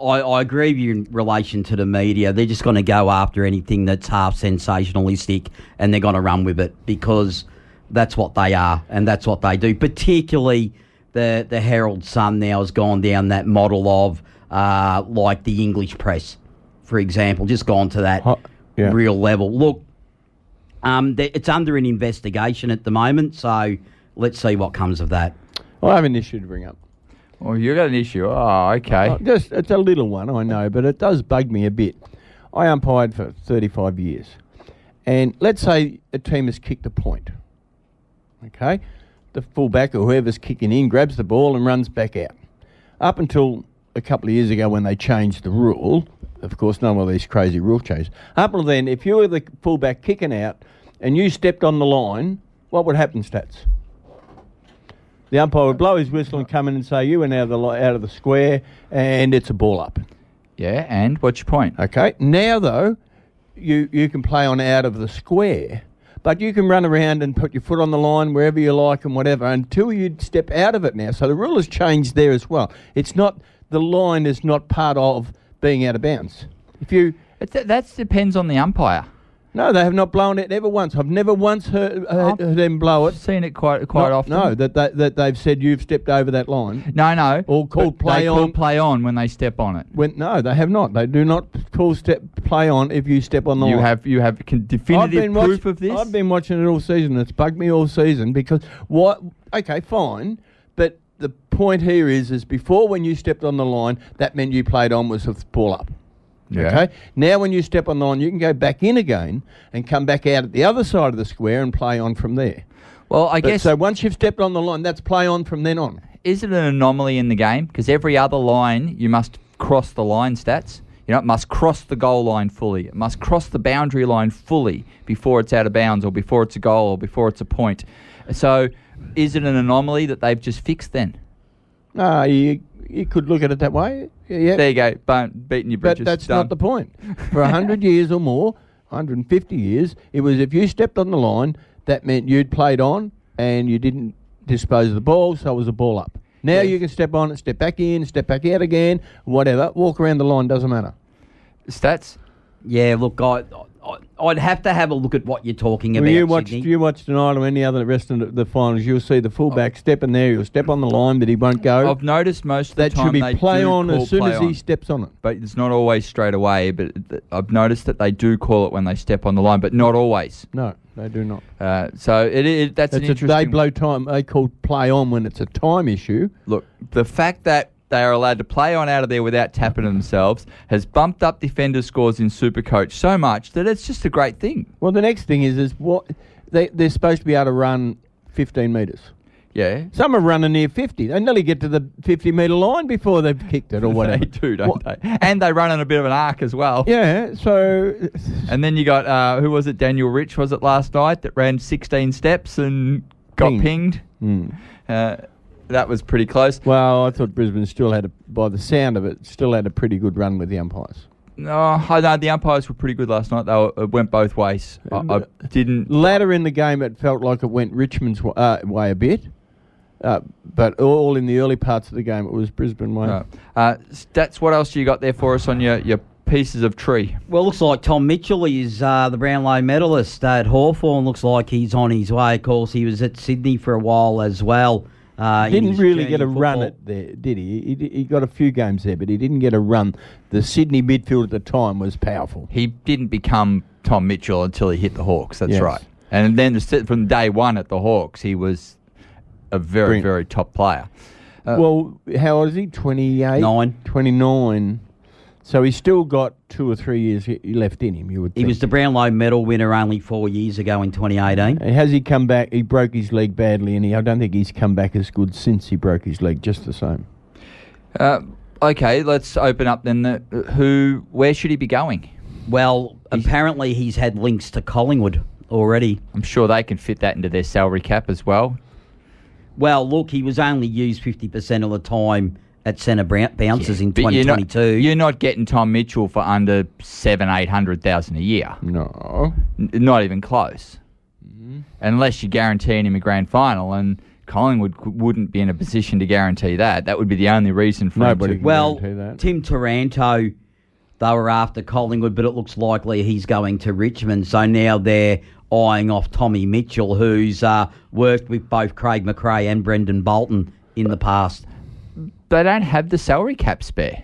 I, I agree with you in relation to the media. They're just going to go after anything that's half sensationalistic, and they're going to run with it, because that's what they are, and that's what they do. Particularly the the Herald Sun now has gone down that model of uh, like the English press, for example, just gone to that Hot, yeah. real level. Look, um, th- it's under an investigation at the moment, so let's see what comes of that. Well, I have an issue to bring up. Oh, you've got an issue? Oh, okay. Oh, just, it's a little one, I know, but it does bug me a bit. I umpired for thirty-five years, and let's say a team has kicked a point. Okay, the fullback or whoever's kicking in grabs the ball and runs back out. Up until a couple of years ago when they changed the rule, of course, none of these crazy rule changes. Up until then, if you were the fullback kicking out and you stepped on the line, what would happen, Stats? The umpire would blow his whistle and come in and say, you are now the li- out of the square and it's a ball up. Yeah, and what's your point? Okay, now though, you, you can play on out of the square. But you can run around and put your foot on the line wherever you like and whatever until you step out of it now. So the rule has changed there as well. It's not, the line is not part of being out of bounds. If you th- That depends on the umpire. No, they have not blown it ever once. I've never once heard, heard them blow it. Seen it quite quite not, often. No, that they, that they've said you've stepped over that line. No, no. Or called play they on. They call play on when they step on it. When no, they have not. They do not call step play on if you step on the you line. You have you have can definitive proof watch, of this. I've been watching it all season. It's bugged me all season because what? Okay, fine, but the point here is is before when you stepped on the line, that meant you played on was a ball up. Yeah. Okay. Now when you step on the line, you can go back in again and come back out at the other side of the square and play on from there. Well, I but guess... So once you've stepped on the line, that's play on from then on. Is it an anomaly in the game? Because every other line, you must cross the line, Stats. You know, it must cross the goal line fully. It must cross the boundary line fully before it's out of bounds or before it's a goal or before it's a point. So is it an anomaly that they've just fixed then? No, you, you could look at it that way. Yeah. There you go, Bun- beating your bridges. But that's Done. Not the point. For one hundred years or more, one hundred fifty years, it was if you stepped on the line, that meant you'd played on and you didn't dispose of the ball, so it was a ball up. Now yeah. You can step on it, step back in, step back out again, whatever. Walk around the line, doesn't matter. Stats? Yeah, look, I, I, I'd have to have a look at what you're talking well, about. You watch, you watch tonight or any other rest of the, the finals, you'll see the fullback oh. step in there. He'll step on the line, but he won't go. I've noticed most of that the time should be they play on as soon as on. he steps on it. But it's not always straight away. But I've noticed that they do call it when they step on the line, but not always. No, they do not. Uh, so it, it, that's, that's an interesting. A, they blow time. They call play on when it's a time issue. Look, the fact that they are allowed to play on out of there without tapping themselves has bumped up defender scores in Supercoach so much that it's just a great thing. Well, the next thing is is what they they're supposed to be able to run fifteen metres. Yeah, some are running near fifty. They nearly get to the fifty metre line before they've kicked it or whatever. They do, don't what? they? And they run in a bit of an arc as well. Yeah. So. And then you got uh, who was it? Daniel Rich was it last night that ran sixteen steps and got pinged. pinged. Mm. Uh, That was pretty close. Well, I thought Brisbane still had, a, by the sound of it, still had a pretty good run with the umpires. No, I know the umpires were pretty good last night. They were, it went both ways. I, I didn't later in the game. It felt like it went Richmond's w- uh, way a bit, uh, but all in the early parts of the game, it was Brisbane way. No. Uh, that's what else you got there for us on your your. Pieces of tree. Well, it looks like Tom Mitchell is uh, the Brownlow medalist at Hawthorn. Looks like he's on his way. Of course, he was at Sydney for a while as well. Uh, didn't really get a football. run at there, did he? he? He got a few games there, but he didn't get a run. The Sydney midfield at the time was powerful. He didn't become Tom Mitchell until he hit the Hawks. That's yes. right. And then from day one at the Hawks, he was a very, Brilliant. very top player. Uh, well, how old is he? twenty-eight? Nine. twenty-nine. So he's still got two or three years left in him, you would think. He was the Brownlow Medal winner only four years ago in twenty eighteen. Has he come back? He broke his leg badly, and he, I don't think he's come back as good since he broke his leg, just the same. Uh, okay, let's open up then. The, who? Where should he be going? Well, he's, apparently he's had links to Collingwood already. I'm sure they can fit that into their salary cap as well. Well, look, he was only used fifty percent of the time at centre bounces yeah, in twenty twenty-two. You're not, you're not getting Tom Mitchell for under seven, eight hundred thousand a year. No, N- not even close. Mm-hmm. Unless you're guaranteeing him a grand final, and Collingwood c- wouldn't be in a position to guarantee that. That would be the only reason for nobody. Him to, well, that. Tim Taranto, they were after Collingwood, but it looks likely he's going to Richmond. So now they're eyeing off Tommy Mitchell, who's uh, worked with both Craig McRae and Brendan Bolton in the past. They don't have the salary cap spare.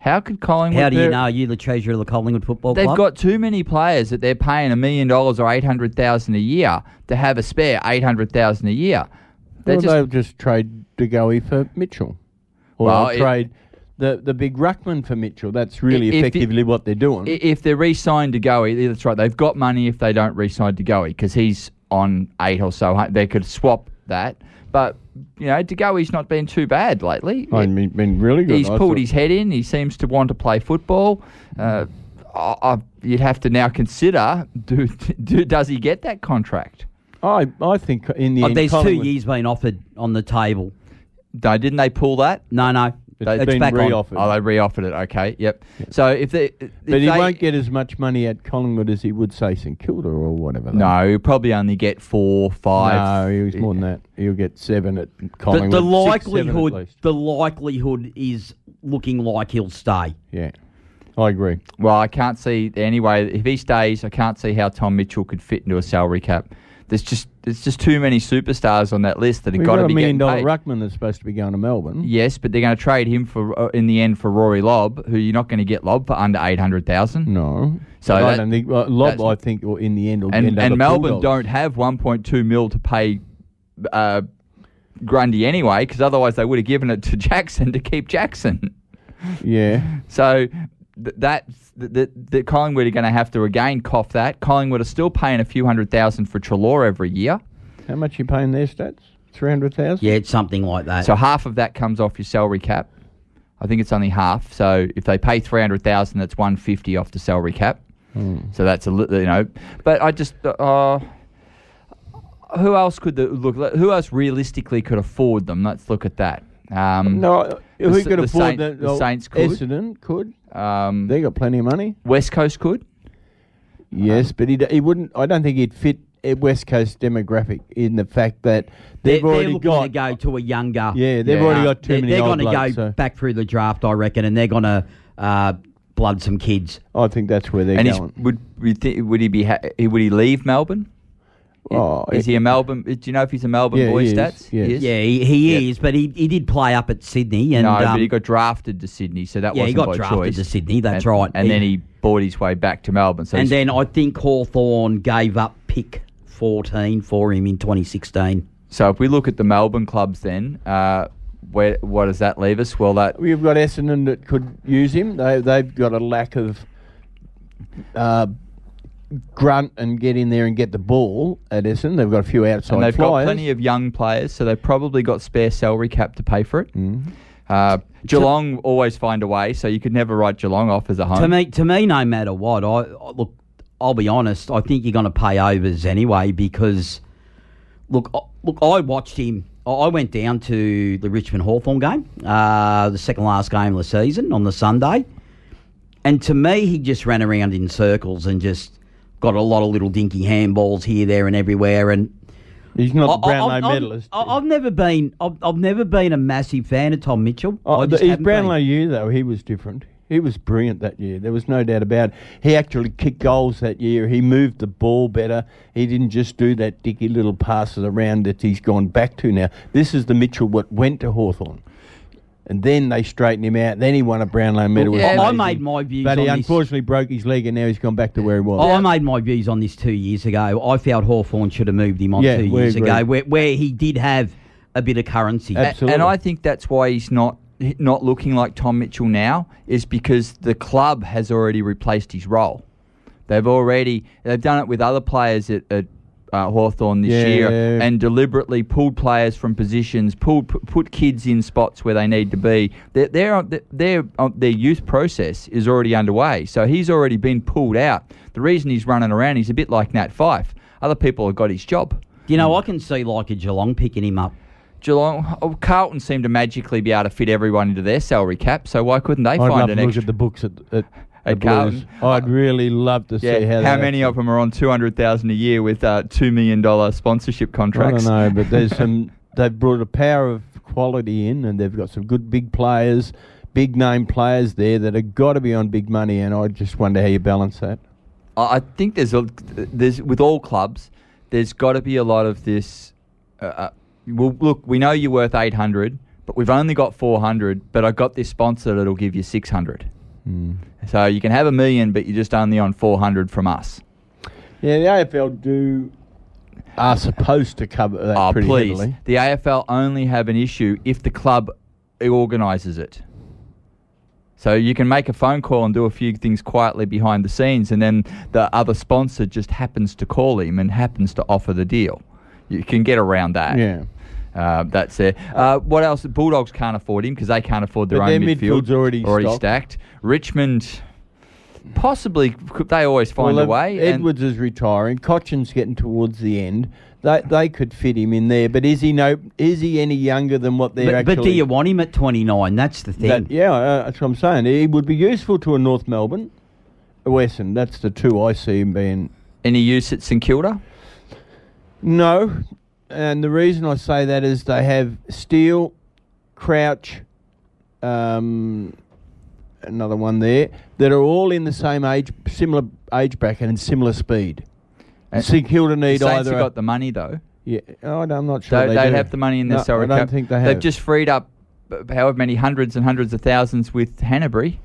How could Collingwood... How do you know? Are you the treasurer of the Collingwood Football Club? They've got too many players that they're paying a million dollars or eight hundred thousand dollars a year to have a spare eight hundred thousand dollars a year. Well, just, they'll just trade De Goey for Mitchell. Or well, they'll trade if, the, the big ruckman for Mitchell. That's really effectively it, what they're doing. If they're re-signed De Goey, that's right. They've got money if they don't re-sign De Goey because he's on eight or so. They could swap that. But... You know, De Goey's not been too bad lately. I mean, been really good. He's I pulled thought. his head in. He seems to want to play football. Uh, I, I, you'd have to now consider, do, do, does he get that contract? I I think in the oh, end... There's two years been offered on the table. No, didn't they pull that? No, no. It's, it's been back re-offered. On. Oh, they re-offered it. Okay, yep. yep. So if they... If but he they, won't get as much money at Collingwood as he would, say, St Kilda or whatever. No, he'll probably only get four, five... No, he's more than that. He'll get seven at Collingwood. The, the likelihood Six, the likelihood is looking like he'll stay. Yeah, I agree. Well, I can't see... Anyway, if he stays, I can't see how Tom Mitchell could fit into a salary cap. There's just there's just too many superstars on that list that have got to be getting paid. We've got a million-dollar ruckman that's supposed to be going to Melbourne. Yes, but they're going to trade him for uh, in the end for Rory Lobb, who you're not going to get Lobb for under eight hundred thousand dollars. No. So I that, don't think... Uh, Lobb, I think, will in the end will and, end up And Melbourne Bulldogs. don't have one point two mil to pay uh, Grundy anyway, because otherwise they would have given it to Jackson to keep Jackson. Yeah. So... That the, the Collingwood are going to have to again cough that. Collingwood are still paying a few hundred thousand for Treloar every year. How much are you paying their stats? Three hundred thousand? Yeah, it's something like that. So half of that comes off your salary cap. I think it's only half. So if they pay three hundred thousand, that's one fifty off the salary cap. Mm. So that's a little, you know. But I just, uh, who else could the, look? Who else realistically could afford them? Let's look at that. Um, no, who the, could the afford Saint, that? The Saints could. Essendon could. Um, they got plenty of money. West Coast could. Yes, um, but he he wouldn't. I don't think he'd fit West Coast demographic in the fact that they've they're, already they're got to go to a younger. Yeah, they've yeah. already got too they're, many. They're going to go so. back through the draft, I reckon, and they're going to uh, blood some kids. I think that's where they're and going. Would would, th- would he be? Ha- would he leave Melbourne? Oh, is it, he a Melbourne? Do you know if he's a Melbourne yeah, boy? He stats, yes. He is? yeah, he, he yeah. is. But he, he did play up at Sydney, and no, um, but he got drafted to Sydney, so that yeah, wasn't he got by drafted choice. to Sydney. That's and, right, and yeah. then he bought his way back to Melbourne. So and then I think Hawthorn gave up pick fourteen for him in twenty sixteen. So if we look at the Melbourne clubs, then uh, where what does that leave us? Well, that we've got Essendon that could use him. They they've got a lack of. Uh, grunt and get in there and get the ball at Essendon. They've got a few outside and they've flyers. Got plenty of young players, so they've probably got spare salary cap to pay for it. Mm. Uh, Geelong to, always find a way, so you could never write Geelong off as a home. To me, to me, no matter what, I, I look. I'll be honest. I think you're going to pay overs anyway because, look, I, look. I watched him. I went down to the Richmond Hawthorn game, uh, the second last game of the season on the Sunday, and to me, he just ran around in circles and just. Got a lot of little dinky handballs here, there, and everywhere, and he's not the Brownlow I've, medalist. I've, I've never been. I've, I've never been a massive fan of Tom Mitchell. Oh, the, his Brownlow been. year though, he was different. He was brilliant that year. There was no doubt about it. He actually kicked goals that year. He moved the ball better. He didn't just do that dicky little passes around that he's gone back to now. This is the Mitchell what went to Hawthorn. And then they straightened him out. Then he won a Brownlow Medal. Well, yeah, I made my views but on this. But he unfortunately broke his leg and now he's gone back to where he was. Oh, I made my views on this two years ago. I felt Hawthorn should have moved him on yeah, two years agree. ago where, where he did have a bit of currency. Absolutely. And I think that's why he's not not looking like Tom Mitchell now is because the club has already replaced his role. They've already... They've done it with other players at... at Uh, Hawthorn this yeah. year and deliberately pulled players from positions, pulled p- put kids in spots where they need to be. Their their their, their youth process is already underway, so he's already been pulled out. The reason he's running around, he's a bit like Nat Fyfe. Other people have got his job. You know, I can see like a Geelong picking him up. Geelong, oh, Carlton seemed to magically be able to fit everyone into their salary cap, so why couldn't they I'd find an extra? I'd love to look at the books at, at At Carlton. I'd really love to yeah, see how how many happens. Of them are on two hundred thousand a year with uh, two million dollar sponsorship contracts. I don't know, but there's some. They've brought a power of quality in, and they've got some good big players, big name players there that have got to be on big money. And I just wonder how you balance that. I think there's a there's with all clubs, there's got to be a lot of this. Uh, well, look, we know you're worth eight hundred, but we've only got four hundred. But I got this sponsor that'll give you six hundred. Mm. So you can have a million, but you're just only on four hundred from us. Yeah, the A F L do are supposed to cover that oh, pretty please. heavily. The A F L only have an issue if the club organises it. So you can make a phone call and do a few things quietly behind the scenes, and then the other sponsor just happens to call him and happens to offer the deal. You can get around that. Yeah. Uh, that's it. Uh, what else? The Bulldogs can't afford him because they can't afford their but own their midfield. Midfield's already, already stacked. Richmond, possibly, they always find well, a way. Edwards is retiring. Cochin's getting towards the end. They they could fit him in there, but is he no? Is he any younger than what they're but, actually... But do you want him at twenty-nine? That's the thing. That, yeah, uh, that's what I'm saying. He would be useful to a North Melbourne, a Western. That's the two I see him being. Any use at St Kilda? No. And the reason I say that is they have Steele, Crouch, um, another one there, that are all in the same age, similar age bracket and similar speed. And St Kilda need the Saints either... Saints have got the money, though. Yeah, oh, I'm not sure they, they, they do. have the money in their no, salary cap. I don't cap. think they have. They've just freed up however many hundreds and hundreds of thousands with Hanbury,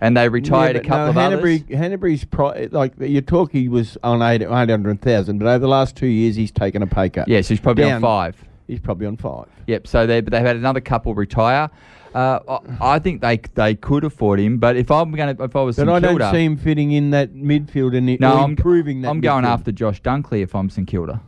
and they retired yeah, a couple no, of Hanbury, others. Hanbury's, pri- like, you're talking he was on eight hundred thousand, but over the last two years he's taken a pay cut. Yes, yeah, so he's probably Down, on five. He's probably on five. Yep, so they, they've had another couple retire. Uh, I, I think they they could afford him, but if I'm going to, if I was St Kilda... But I don't see him fitting in that midfield and no, I'm, improving that I'm midfield. going after Josh Dunkley if I'm St Kilda.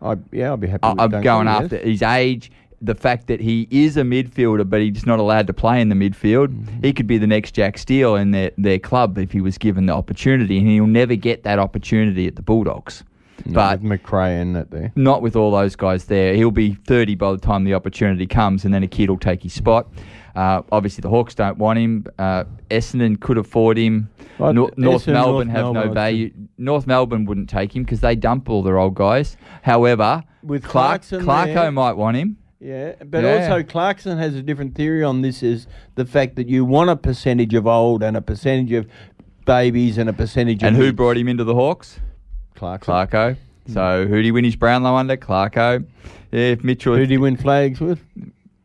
I, yeah, I'll be happy I, with I'm Dunkley, going yes. after his age... The fact that he is a midfielder, but he's not allowed to play in the midfield. Mm-hmm. He could be the next Jack Steele in their, their club if he was given the opportunity, and he'll never get that opportunity at the Bulldogs. Not with McRae in that there. Not with all those guys there. He'll be thirty by the time the opportunity comes, and then a kid will take his spot. Uh, obviously, the Hawks don't want him. Uh, Essendon could afford him. Well, Nor- North Melbourne North have Melbourne, no value. North Melbourne wouldn't take him because they dump all their old guys. However, with Clark, Clarko might want him. Yeah, but yeah. also Clarkson has a different theory on this, is the fact that you want a percentage of old and a percentage of babies and a percentage and of... And who brought him into the Hawks? Clarkson. Clarko. Mm. So who did he win his Brownlow under? Clarko. Yeah, if Mitchell... Who did he win flags with?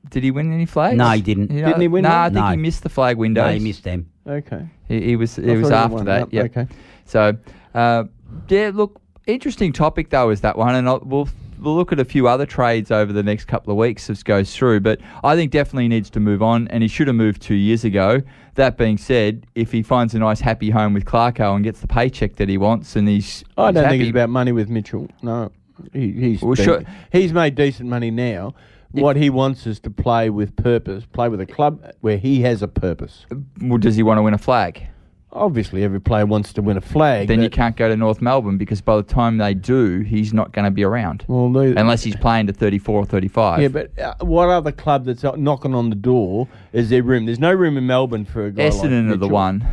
Did he win any flags? No, he didn't. He didn't he win No, them? I think no. he missed the flag windows. No, he missed them. Okay. He, he was He I was after he that. Yep. Yep. Okay. So, uh, yeah, look, interesting topic though is that one, and I'll, we'll... We'll look at a few other trades over the next couple of weeks as goes through, but I think definitely needs to move on, and he should have moved two years ago. That being said, if he finds a nice happy home with Clarko and gets the paycheck that he wants, and he's, I he's don't happy. think it's about money with Mitchell. No, he, he's well, been, sure. he's made decent money now. What he wants is to play with purpose, play with a club where he has a purpose. Well, does he want to win a flag? Obviously, every player wants to win a flag. Then you can't go to North Melbourne, because by the time they do, he's not going to be around. Well, neither, unless he's playing to thirty-four or thirty-five. Yeah, but uh, what other club that's knocking on the door is there room? There's no room in Melbourne for a guy Essendon like Essendon are the one.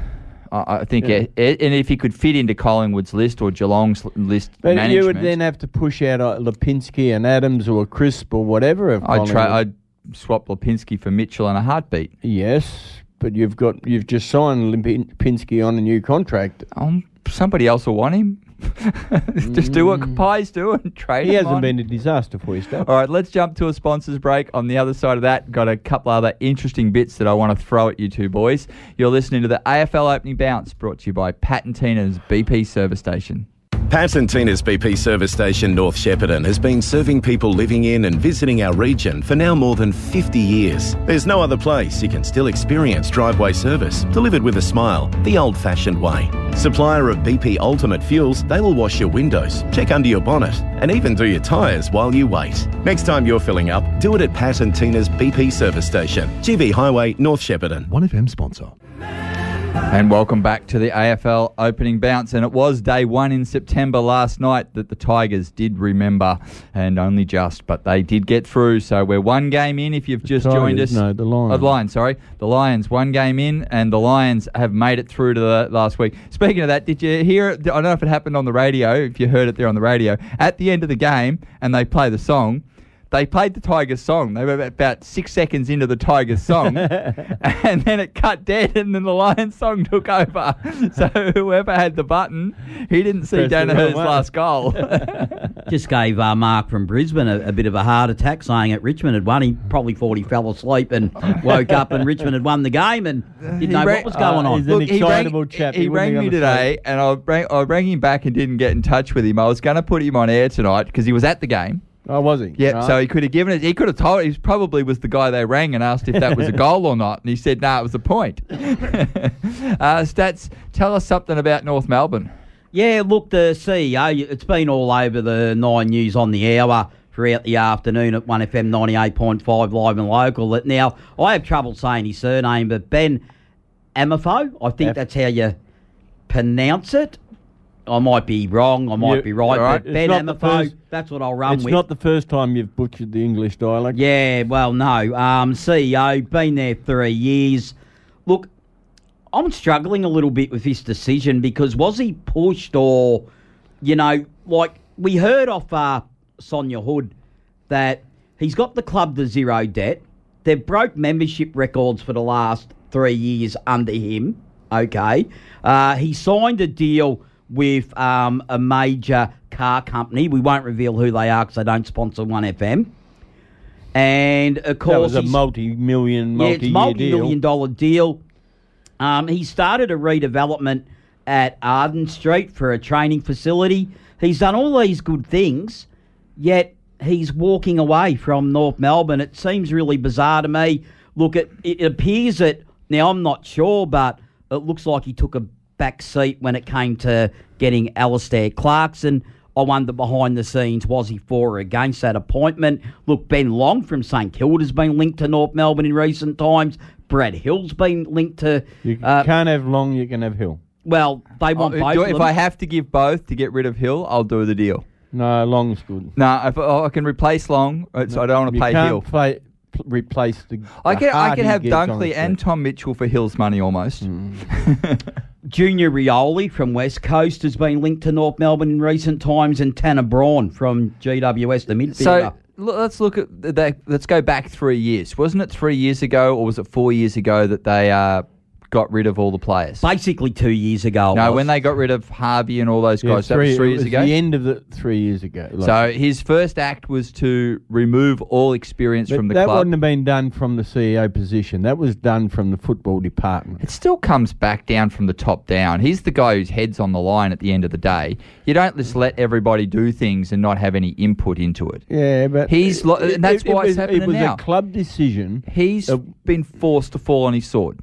I, I think, yeah. e- and if he could fit into Collingwood's list or Geelong's list, but management, you would then have to push out uh, Lipinski and Adams or Crisp or whatever. Of I'd, tra- I'd swap Lipinski for Mitchell in a heartbeat. Yes. But you've got you've just signed Lipinski on a new contract. Um, somebody else will want him. Just do what Kapai's doing. Trade he him hasn't on. Been a disaster for you, stuff. All right, let's jump to a sponsors break. On the other side of that, got a couple other interesting bits that I want to throw at you two boys. You're listening to the A F L Opening Bounce, brought to you by Patentina's B P Service Station. Patentina's B P Service Station North Shepparton has been serving people living in and visiting our region for now more than fifty years. There's no other place you can still experience driveway service, delivered with a smile, the old-fashioned way. Supplier of B P Ultimate Fuels, they will wash your windows, check under your bonnet, and even do your tyres while you wait. Next time you're filling up, do it at Patentina's B P Service Station, G V Highway, North Shepparton. one F M sponsor. And welcome back to the A F L Opening Bounce. And it was day one in September last night that the Tigers did remember, and only just, but they did get through. So we're one game in if you've the just Tigers, joined us. No, the Lions. Oh, the Lions, sorry. The Lions, one game in, and the Lions have made it through to the last week. Speaking of that, did you hear it? I don't know if it happened on the radio, if you heard it there on the radio. At the end of the game, and they play the song, they played the Tigers song. They were about six seconds into the Tigers song, and then it cut dead, and then the Lions song took over. So whoever had the button, he didn't see Danaher's last goal. Just gave uh, Mark from Brisbane a, a bit of a heart attack, saying that Richmond had won. He probably thought he fell asleep and woke up, and Richmond had won the game, and didn't know rang, what was going uh, on. He's Look, an excitable he rang, chap. He, he rang me today, phone. and I rang, I rang him back and didn't get in touch with him. I was going to put him on air tonight because he was at the game. Oh, was he? Yeah, right. So he could have given it. He could have told. He probably was the guy they rang and asked if that was a goal or not. And he said, no, nah, it was a point. uh, Stats, tell us something about North Melbourne. Yeah, look, the C E O, it's been all over the Nine News on the hour throughout the afternoon at one F M ninety-eight point five live and local. That now, I have trouble saying his surname, but Ben Amafo, I think Af- that's how you pronounce it. I might be wrong, I might yeah, be right, right. But Ben Amafo, that's what I'll run it's with. It's not the first time you've butchered the English dialect. Yeah, well, no. Um, C E O, been there three years. Look, I'm struggling a little bit with this decision because was he pushed or, you know, like we heard off uh, Sonia Hood that he's got the club to zero debt. They've broke membership records for the last three years under him, okay? Uh, he signed a deal with um, a major car company. We won't reveal who they are because they don't sponsor one F M. And, of course... That was a multi-million, multi-year deal. Yeah, it's a multi-million dollar deal. Um, he started a redevelopment at Arden Street for a training facility. He's done all these good things, yet he's walking away from North Melbourne. It seems really bizarre to me. Look, it, it appears that... Now, I'm not sure, but it looks like he took a back seat when it came to getting Alistair Clarkson. I wonder behind the scenes, was he for or against that appointment? Look, Ben Long from St Kilda's been linked to North Melbourne in recent times. Brad Hill's been linked to... You uh, can't have Long, you can have Hill. Well, they want oh, both do, of them. If I have to give both to get rid of Hill, I'll do the deal. No, Long's good. No, if, oh, I can replace Long, so no, I don't want to pay Hill. Play, replace the... I can, I can have Dunkley and Tom Mitchell for Hill's money almost. Mm. Junior Rioli from West Coast has been linked to North Melbourne in recent times, and Tanner Braun from G W S, the midfielder. So let's look at that. Let's go back three years. Wasn't it three years ago, or was it four years ago that they uh, got rid of all the players? Basically, two years ago. No, when they got rid of Harvey and all those guys, yeah, three, that was three years it was ago. The end of the three years ago. Like. So his first act was to remove all experience but from the that club. That wouldn't have been done from the C E O position. That was done from the football department. It still comes back down from the top down. He's the guy whose head's on the line at the end of the day. You don't just let everybody do things and not have any input into it. Yeah, but he's it, lo- it, and that's it, why it was, it's happening now. It was now. a club decision. He's uh, been forced to fall on his sword.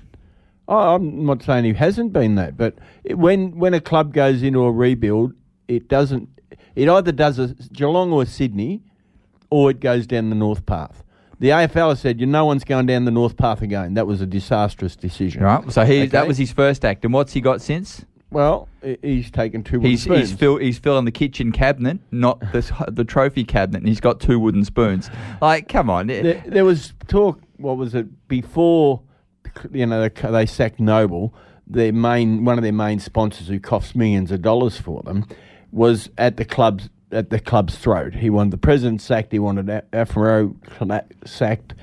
Oh, I'm not saying he hasn't been that, but it, when when a club goes into a rebuild, it doesn't. It either does a Geelong or Sydney, or it goes down the north path. The A F L has said, you know, no one's going down the north path again. That was a disastrous decision. Right. So he okay. that was his first act, and what's he got since? Well, he's taken two wooden he's, spoons. He's, fill, he's filling the kitchen cabinet, not the the trophy cabinet, and he's got two wooden spoons. Like, come on. There, there was talk. What was it before? You know, they, they sacked Noble, their main one of their main sponsors, who costs millions of dollars for them, was at the club's at the club's throat. He wanted the president sacked, he wanted Afro sacked,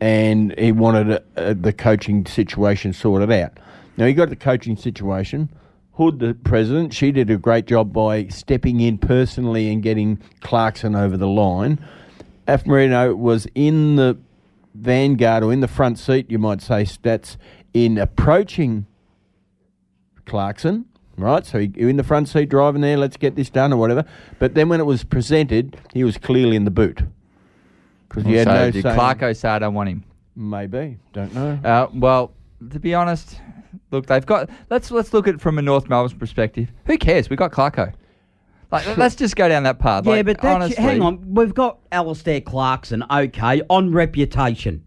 and he wanted uh, the coaching situation sorted out. Now he got the coaching situation. Hood, the president, she did a great job by stepping in personally and getting Clarkson over the line. Af Marino was in the vanguard, or in the front seat, you might say, Stats, in approaching Clarkson, right? So you're in the front seat driving there, let's get this done or whatever. But then when it was presented, he was clearly in the boot. Because he had no say. Did Clarko say, I don't want him? Maybe. Don't know. Uh, well, to be honest, look, they've got... Let's let's look at it from a North Melbourne's perspective. Who cares? We've got Clarko. Like, let's just go down that path. Yeah, like, but that's, honestly, hang on. We've got Alistair Clarkson, okay, on reputation.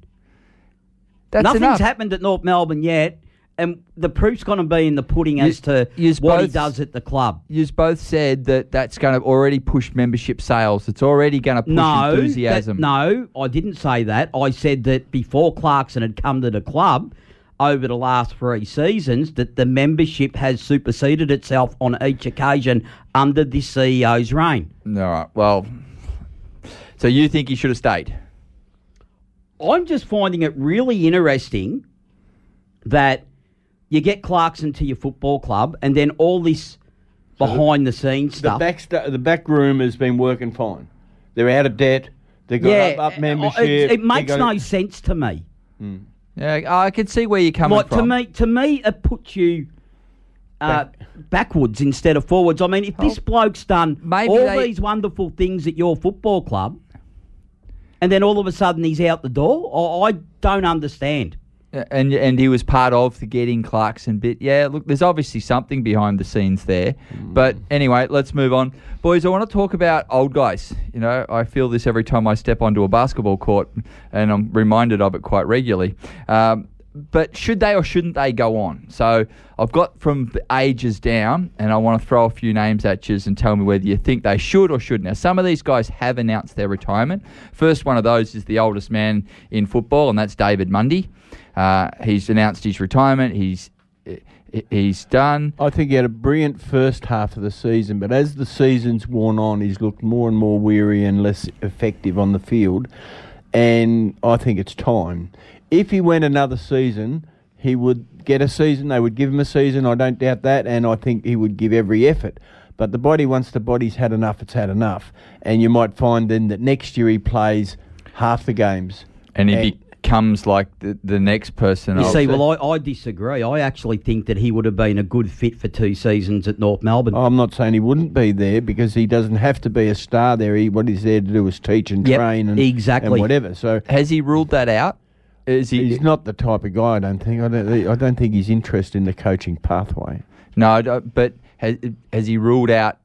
That's Nothing's enough. happened at North Melbourne yet, and the proof's going to be in the pudding you, as to what both, he does at the club. You've both said that that's going to already push membership sales. It's already going to push no, enthusiasm. That, no, I didn't say that. I said that before Clarkson had come to the club over the last three seasons, that the membership has superseded itself on each occasion under the C E O's reign. All right, well, so you think he should have stayed? I'm just finding it really interesting that you get Clarkson to your football club and then all this so behind-the-scenes stuff. The back, st- the back room has been working fine. They're out of debt. They've got yeah, up, up membership. It, it makes no to... sense to me. Hmm. Yeah, I can see where you're coming like, from. To me, to me, it puts you uh, Back. backwards instead of forwards. I mean, if this bloke's done Maybe all they... these wonderful things at your football club, and then all of a sudden he's out the door, I don't understand. And and he was part of the getting Clarkson bit. Yeah, look, there's obviously something behind the scenes there. Mm. But anyway, let's move on. Boys, I want to talk about old guys. You know, I feel this every time I step onto a basketball court, and I'm reminded of it quite regularly. Um, but should they or shouldn't they go on? So I've got from the ages down, and I want to throw a few names at you and tell me whether you think they should or shouldn't. Now, some of these guys have announced their retirement. First one of those is the oldest man in football, and that's David Mundy. Uh, he's announced his retirement. He's he's done. I think he had a brilliant first half of the season, but as the season's worn on, he's looked more and more weary and less effective on the field. And I think it's time. If he went another season, he would get a season. They would give him a season. I don't doubt that. And I think he would give every effort. But the body, once the body's had enough, it's had enough. And you might find then that next year he plays half the games. And he'd be... comes like the, the next person. You I'll see, say. well, I, I disagree. I actually think that he would have been a good fit for two seasons at North Melbourne. I'm not saying he wouldn't be there, because he doesn't have to be a star there. He, what he's there to do is teach and yep, train and, exactly. and whatever. So has he ruled that out? Is he, he's not the type of guy, I don't think. I don't, I don't think he's interested in the coaching pathway. No, but has, has he ruled out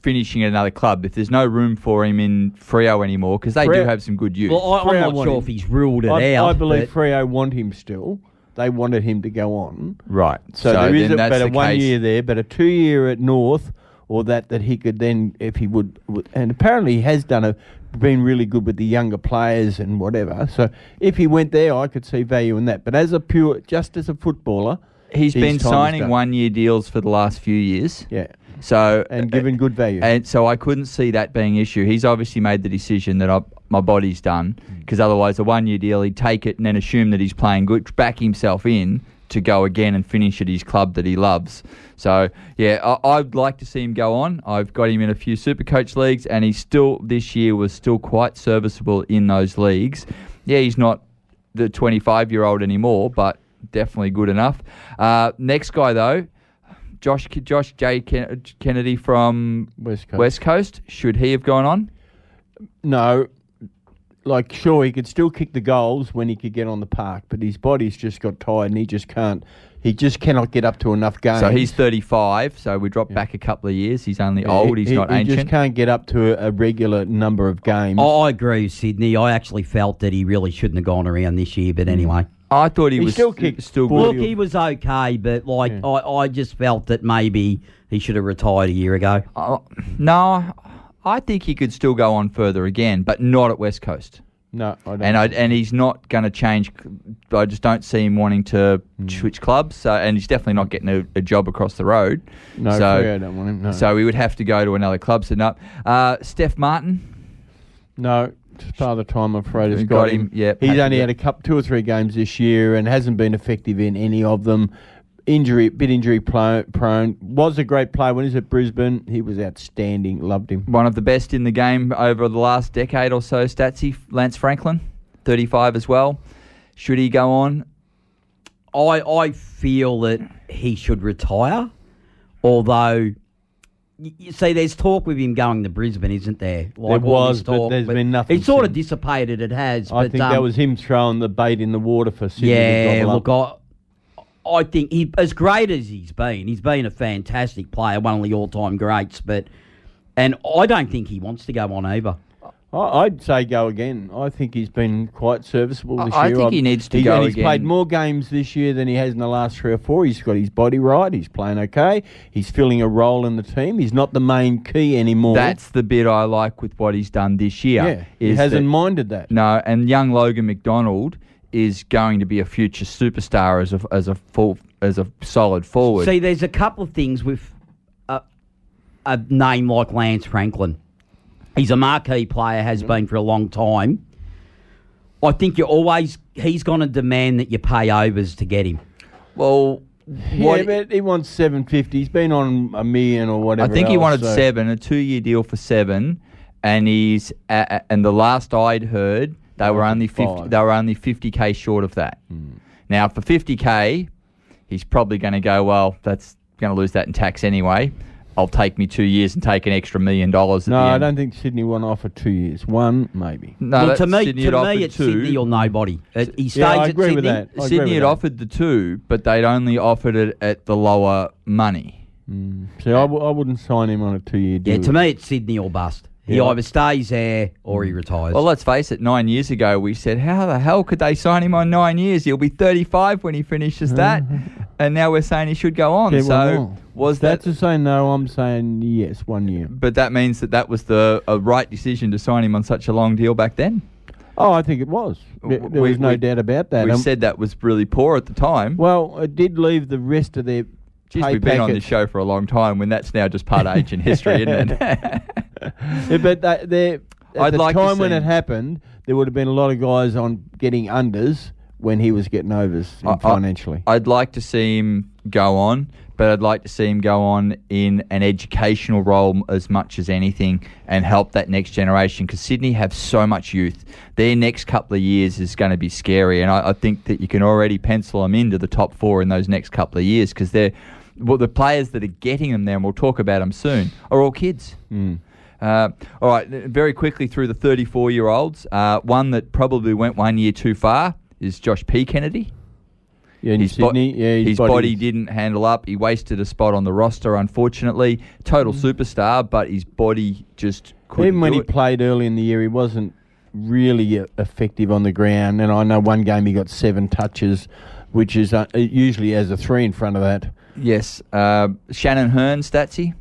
finishing at another club if there's no room for him in Freo anymore, because they Freo, do have some good youth. Well, I, I'm Freo not sure him. if he's ruled it I, out. I believe Freo want him still. They wanted him to go on. Right. So, so there is a better one case. year there, but a two-year at North, or that that he could then, if he would, would and apparently he has done a, been really good with the younger players and whatever. So if he went there, I could see value in that. But as a pure, just as a footballer, he's been signing one-year deals for the last few years. Yeah. So and given good value. And so I couldn't see that being an issue. He's obviously made the decision that I, my body's done, because otherwise a one-year deal, he'd take it and then assume that he's playing good, back himself in to go again and finish at his club that he loves. So, yeah, I, I'd like to see him go on. I've got him in a few Supercoach leagues, and he still, this year, was still quite serviceable in those leagues. Yeah, he's not the twenty-five-year-old anymore, but definitely good enough. Uh, next guy, though, Josh Josh J. Ken- Kennedy from West Coast. West Coast. Should he have gone on? No. Like, sure, he could still kick the goals when he could get on the park, but his body's just got tired and he just can't. He just cannot get up to enough games. So he's thirty-five, so we drop yeah. back a couple of years. He's only yeah, old, he's he, not he ancient. He just can't get up to a, a regular number of games. Oh, I agree with Sydney. I actually felt that he really shouldn't have gone around this year, but anyway. I thought he, he was still, kicked, still good. Look, he was okay, but like yeah. I, I just felt that maybe he should have retired a year ago. Uh, no, I think he could still go on further again, but not at West Coast. No, I don't. And, I, and he's not going to change. I just don't see him wanting to mm. switch clubs. So, and he's definitely not getting a, a job across the road. No, so, I don't want him. No. So he would have to go to another club. So no, uh, Steph Martin. No. Father Time, I'm afraid, has got, got him. him. Yeah, he's Pat, only yeah. had a couple, two or three games this year and hasn't been effective in any of them. Injury, bit injury prone. Was a great player when he was at Brisbane. He was outstanding. Loved him. One of the best in the game over the last decade or so, Statsy, Lance Franklin, thirty-five as well. Should he go on? I I feel that he should retire, although... You see, there's talk with him going to Brisbane, isn't there? Like, there was, talk, but there's but been nothing. It's sort since. of dissipated, it has. I but, think um, that was him throwing the bait in the water for Sydney. Yeah, look, I, I think, he, as great as he's been, he's been a fantastic player, one of the all-time greats, but and I don't think he wants to go on either. I'd say go again. I think he's been quite serviceable this I year. I think I'm, he needs to he, go he's again. He's played more games this year than he has in the last three or four. He's got his body right. He's playing okay. He's filling a role in the team. He's not the main key anymore. That's the bit I like with what he's done this year. Yeah, he hasn't that, minded that. No, and young Logan McDonald is going to be a future superstar as a as a full, as a solid forward. See, there's a couple of things with a, a name like Lance Franklin. He's a marquee player, has been for a long time. I think you're always... He's going to demand that you pay overs to get him. Well... What, yeah, but he wants seven fifty. He's been on a million or whatever I think else, he wanted so. seven, a two-year deal for seven, and he's... Uh, and the last I'd heard, they were only fifty, they were only fifty K short of that. Mm. Now, for fifty K, he's probably going to go, well, that's going to lose that in tax anyway. I'll take me two years and take an extra million dollars. No, I don't think Sydney won't offer two years. One, maybe. No, well, to me, Sydney to me it's two. Sydney or nobody. It, he stays yeah, I agree at Sydney. With that. I Sydney agree with had that. offered the two, but they'd only offered it at the lower money. Mm. See, I, w- I wouldn't sign him on a two-year deal. Yeah, to me, it's Sydney or bust. He yeah. either stays there or he retires. Well, let's face it, nine years ago we said, how the hell could they sign him on nine years? He'll be thirty-five when he finishes that. And now we're saying he should go on. Yeah, so was that... That's to say no, I'm saying yes, one year. But that means that that was the a right decision to sign him on such a long deal back then? Oh, I think it was. There we, was no we, doubt about that. We um, said that was really poor at the time. Well, it did leave the rest of their... Geez, we've been packets. on this show for a long time when that's now just part of ancient history, isn't it? yeah, but they, they, at I'd the like time when it happened, there would have been a lot of guys on getting unders when he was getting overs I, financially. I, I'd like to see him go on, but I'd like to see him go on in an educational role as much as anything and help that next generation, because Sydney have so much youth. Their next couple of years is going to be scary, and I, I think that you can already pencil them into the top four in those next couple of years, because they're... Well, the players that are getting them there, and we'll talk about them soon, are all kids. Mm. Uh, all right, very quickly through the thirty-four-year-olds, uh, one that probably went one year too far is Josh P. Kennedy. Yeah, in his Sydney. Bo- yeah, his, his body didn't handle up. He wasted a spot on the roster, unfortunately. Total mm. superstar, but his body just couldn't Even when do it. he played early in the year, he wasn't really effective on the ground. And I know one game he got seven touches, which is uh, usually as a three in front of that. Yes. Uh, Shannon Hearn, Statsy?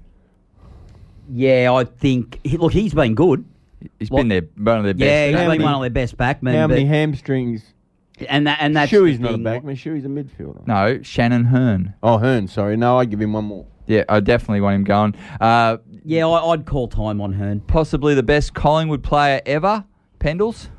Yeah, I think... He, look, he's been good. He's like, been their, one of their best. Yeah, he's been many, one of their best backmen. How many hamstrings? And that, and that's Shuey's not a backman. Shuey's a midfielder. No, Shannon Hearn. Oh, Hearn, sorry. No, I give him one more. Yeah, I definitely want him going. Uh, yeah, I, I'd call time on Hearn. Possibly the best Collingwood player ever, Pendles?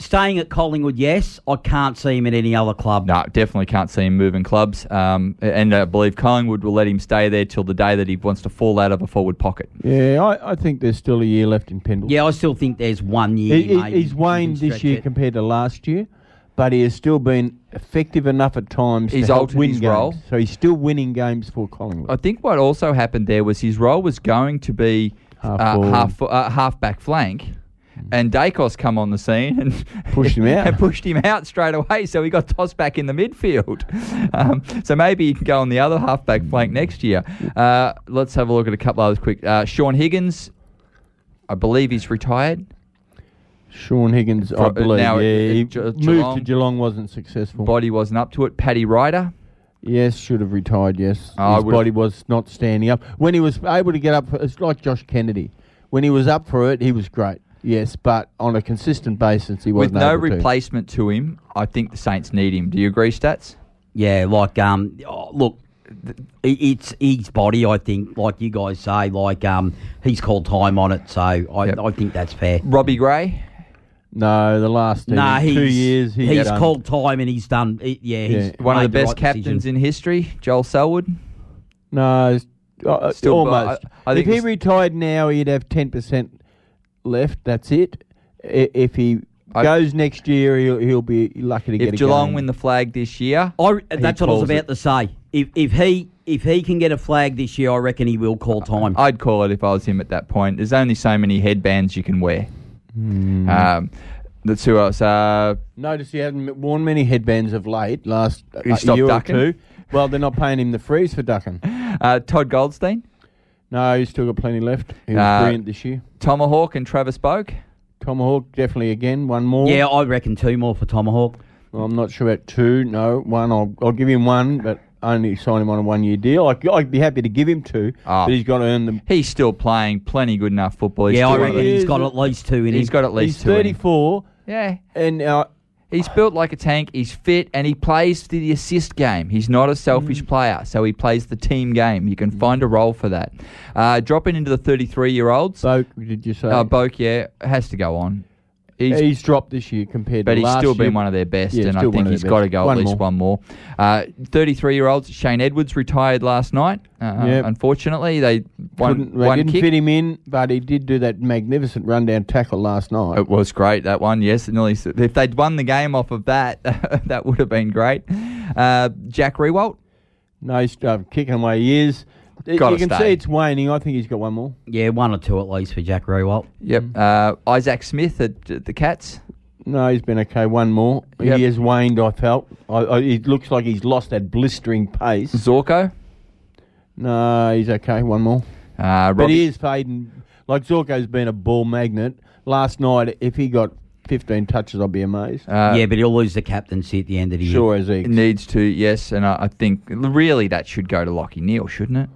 Staying at Collingwood, yes. I can't see him at any other club. No, definitely can't see him moving clubs. Um, and I believe Collingwood will let him stay there till the day that he wants to fall out of a forward pocket. Yeah, I, I think there's still a year left in Pendles. Yeah, I still think there's one year. He, he, he's waned this year it. compared to last year, but he has still been effective enough at times he's to help altered win his games. Role. So he's still winning games for Collingwood. I think what also happened there was his role was going to be half, uh, half, uh, half back flank. And Dacos come on the scene and pushed him out. and pushed him out straight away, so he got tossed back in the midfield. Um, so maybe he can go on the other halfback flank next year. Uh, let's have a look at a couple others quick. Uh, Sean Higgins, I believe he's retired. Sean Higgins, From, I believe. Now, yeah, it, it, Ge- Geelong, moved to Geelong, wasn't successful. Body wasn't up to it. Paddy Ryder. Yes, should have retired, yes. Oh, His body was not standing up. When he was able to get up, it's like Josh Kennedy. When he was up for it, he was great. Yes, but on a consistent basis, he wasn't able to. With no replacement to him, I think the Saints need him. Do you agree, Stats? Yeah, like, um, oh, look, it's his body, I think, like you guys say. Like, um, he's called time on it, so I, yep. I think that's fair. Robbie Gray? No, the last two, no, he's, two years. He's, he's called time and he's done, yeah. He's yeah. One of the best the right captains decision. in history, Joel Selwood? No, uh, Still, almost. I, I think if he retired now, he'd have ten percent... left, that's it. If he goes I, next year, he'll, he'll be lucky to get a game. If Geelong win the flag this year, I, that's what I was about it. to say. If if he if he can get a flag this year, I reckon he will call time. I'd call it if I was him at that point. There's only so many headbands you can wear. Mm. Um, that's who else. Uh, Notice he hadn't worn many headbands of late. Last uh, year ducking. or two. Well, they're not paying him the freeze for ducking. Uh, Todd Goldstein. No, he's still got plenty left. He was uh, brilliant this year. Tomahawk and Travis Boak. Tomahawk, definitely again. One more. Yeah, I reckon two more for Tomahawk. Well, I'm not sure about two. No, one. I'll, I'll give him one, but only sign him on a one-year deal. I, I'd be happy to give him two, oh. but he's got to earn them. He's still playing plenty good enough football. He's yeah, I reckon he's got at least two in him. He's got at least he's two thirty-four. In him. Yeah. And uh, he's built like a tank. He's fit, and he plays the assist game. He's not a selfish mm. player, so he plays the team game. You can find a role for that. Uh, dropping into the thirty-three-year-olds. Boak, did you say? Uh, Boak, yeah, has to go on. He's, he's dropped this year compared to last year. But he's still been one of their best, yeah, and I think he's got to go at least one more. thirty-three-year-olds, uh, Shane Edwards retired last night. Uh, yep. Unfortunately, they one, they one didn't kick. fit him in, but he did do that magnificent rundown tackle last night. It was great, that one, yes. Nearly, if they'd won the game off of that, that would have been great. Uh, Jack Rewalt? No, uh, kicking away years. You can stay. see it's waning. I think he's got one more. Yeah, one or two at least for Jack Rewalt. Yep. Uh, Isaac Smith at, at the Cats. No, he's been okay. One more. Yep. He has waned, I felt. I, I, it looks like he's lost that blistering pace. Zorko? No, he's okay. One more. Uh, but he is fading. Like, Zorko's been a ball magnet. Last night, if he got fifteen touches, I'd be amazed. Uh, yeah, but he'll lose the captaincy at the end of the sure year. Sure as he needs to, yes. And I, I think, really, that should go to Lockie Neal, shouldn't it?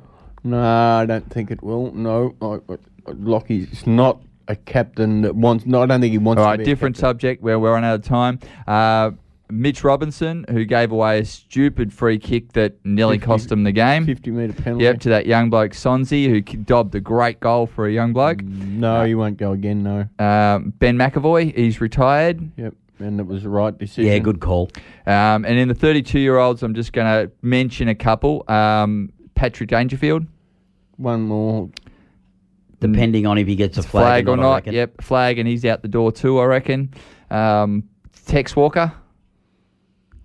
No, I don't think it will. No, I, I, Lockie's not a captain that wants... No, I don't think he wants All right, to be different a subject where we're on out of time. Uh, Mitch Robinson, who gave away a stupid free kick that nearly fifty cost him the game. fifty-metre penalty. Yep, to that young bloke, Sonzi, who dobbed a great goal for a young bloke. No, uh, he won't go again, no. Uh, Ben McAvoy, he's retired. Yep. And it was the right decision. Yeah, good call. Um, and in the thirty-two-year-olds, I'm just going to mention a couple. Um, Patrick Dangerfield. One more. Depending on if he gets a flag, flag or not. not. Yep, flag, and he's out the door too, I reckon. Um, Tex Walker?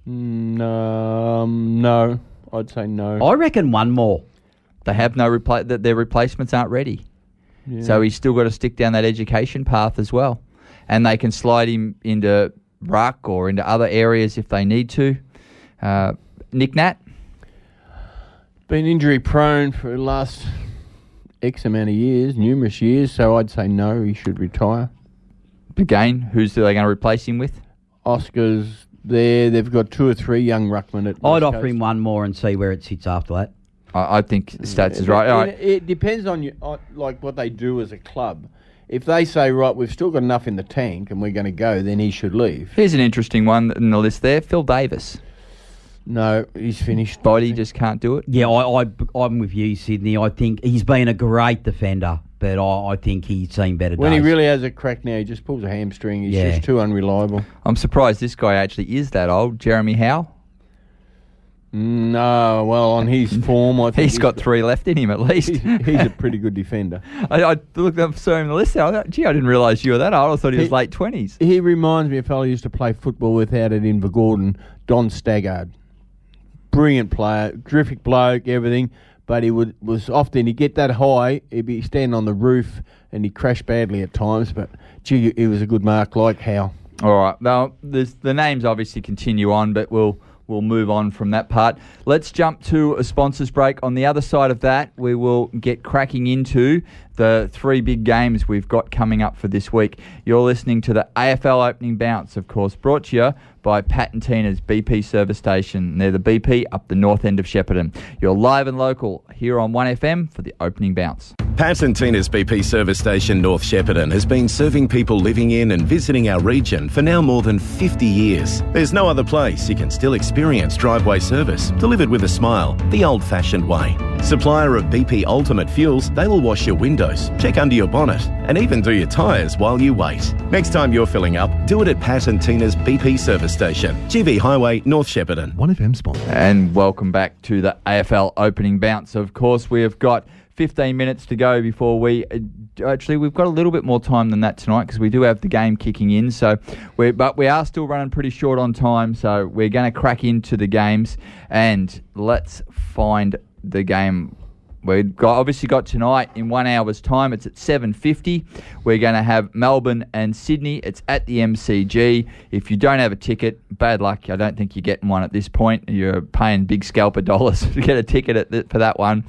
Mm, um, no, I'd say no. I reckon one more. They have no repla- that their replacements aren't ready. Yeah. So he's still got to stick down that education path as well. And they can slide him into ruck or into other areas if they need to. Uh, Nick Nat? Been injury prone for the last X amount of years, numerous years, so I'd say no, he should retire. Again, who's they going to replace him with? Oscar's there. They've got two or three young ruckmen at West I'd offer Coast. him one more and see where it sits after that. I, I think Stats yeah, is right. right. It depends on, you, on like what they do as a club. If they say, right, we've still got enough in the tank and we're going to go, then he should leave. Here's an interesting one in the list there, Phil Davis. No, he's finished. Body just can't do it. Yeah, I, I, I'm with you, Sydney. I think he's been a great defender, but I, I think he's seen better days. When he really has a crack now, he just pulls a hamstring. He's yeah. just too unreliable. I'm surprised this guy actually is that old, Jeremy Howe. No, well, on his form, I think he's, he's got th- three left in him at least. He's, he's a pretty good defender. I, I looked up, saw him on the list. I thought, gee, I didn't realise you were that old. I thought he, he was late twenties. He reminds me of a fellow who used to play football with out at Invergordon, Don Staggard. Brilliant player, terrific bloke, everything. But he would was often he'd get that high, he'd be standing on the roof, and he crashed badly at times. But gee, he was a good mark, like Howe. All right. Now the names obviously continue on, but we'll. We'll move on from that part. Let's jump to a sponsors break. On the other side of that, we will get cracking into the three big games we've got coming up for this week. You're listening to the A F L Opening Bounce, of course, brought to you by Pat and Tina's B P service station. They're the B P up the north end of Shepparton. You're live and local here on one F M for the Opening Bounce. Pat and Tina's B P service station North Shepparton has been serving people living in and visiting our region for now more than fifty years. There's no other place you can still experience driveway service, delivered with a smile, the old-fashioned way. Supplier of B P Ultimate Fuels, they will wash your windows, check under your bonnet, and even do your tyres while you wait. Next time you're filling up, do it at Pat and Tina's B P service station, G V Highway, North Shepparton. one F M sponsor. And welcome back to the A F L Opening Bounce. Of course, we have got fifteen minutes to go before we uh, actually we've got a little bit more time than that tonight because we do have the game kicking in, so we but we are still running pretty short on time, so we're going to crack into the games and let's find the game. We've got, obviously got tonight in one hour's time. It's at seven fifty. We're going to have Melbourne and Sydney. It's at the M C G. If you don't have a ticket, bad luck. I don't think you're getting one at this point. You're paying big scalper dollars to get a ticket at the, for that one.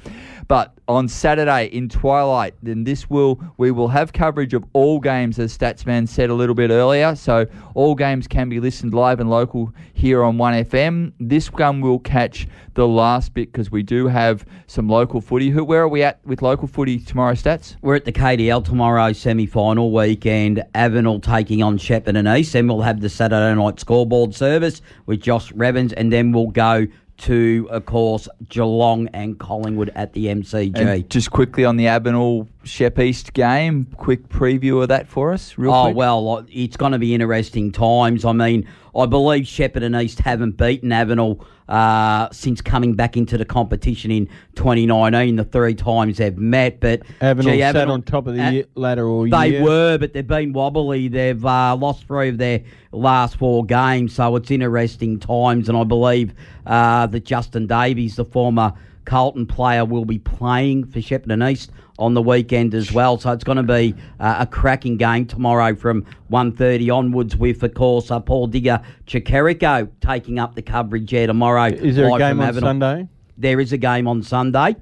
But on Saturday in twilight, then this will we will have coverage of all games, as Statsman said a little bit earlier. So all games can be listened live and local here on one F M. This one will catch the last bit because we do have some local footy. Who, where are we at with local footy tomorrow, Stats? We're at the K D L tomorrow semi-final weekend. Avenel taking on Shepparton East. Then we'll have the Saturday night scoreboard service with Josh Revens, and then we'll go to, of course, Geelong and Collingwood at the M C G. And just quickly on the Avenel Shep East game, quick preview of that for us, real oh, quick. Oh, well, it's going to be interesting times. I mean, I believe Shepparton East haven't beaten Avenel uh, since coming back into the competition in twenty nineteen, the three times they've met. But Avenel, gee, Avenel sat on top of the at, ladder all they year. They were, but they've been wobbly. They've uh, lost three of their last four games, so it's interesting times. And I believe uh, that Justin Davies, the former Carlton player, will be playing for Shepparton East on the weekend as well. So it's going to be uh, a cracking game tomorrow from one thirty onwards with, of course, uh, Paul Digger Chicarico taking up the coverage there tomorrow. Is there a game on Sunday? There is a game on Sunday,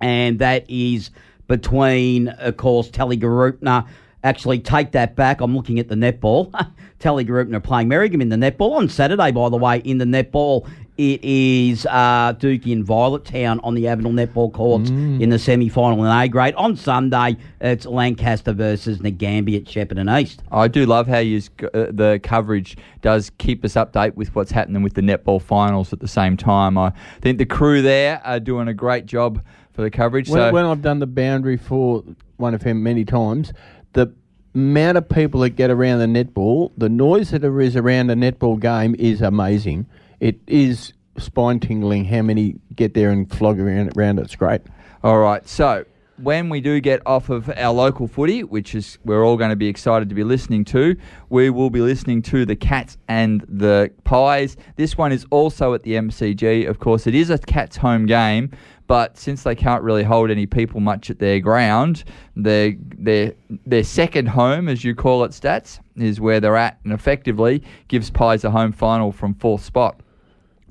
and that is between, of course, Tally Garupna. Actually, take that back. I'm looking at the netball. Tally Garupna playing Merrigan in the netball on Saturday, by the way, in the netball. It is uh, Dookie and Violet Town on the Avenel netball courts mm. in the semi-final in A grade. On Sunday, it's Lancaster versus Ngambia at Shepparton East. I do love how you, uh, the coverage does keep us update with what's happening with the netball finals at the same time. I think the crew there are doing a great job for the coverage. When, so when I've done the boundary for one F M many times, the amount of people that get around the netball, the noise that there is around a netball game is amazing. It is spine-tingling how many get there and flog around, around. It's great. All right, so when we do get off of our local footy, which is we're all going to be excited to be listening to, we will be listening to the Cats and the Pies. This one is also at the M C G. Of course, it is a Cats home game, but since they can't really hold any people much at their ground, their their their second home, as you call it, Stats, is where they're at, and effectively gives Pies a home final from fourth spot.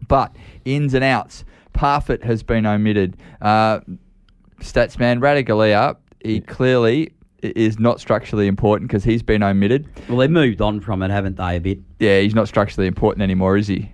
But ins and outs, Parfitt has been omitted. Uh... Statsman Radaglia, he clearly is not structurally important because he's been omitted. Well, they've moved on from it, haven't they, a bit? Yeah, he's not structurally important anymore, is he?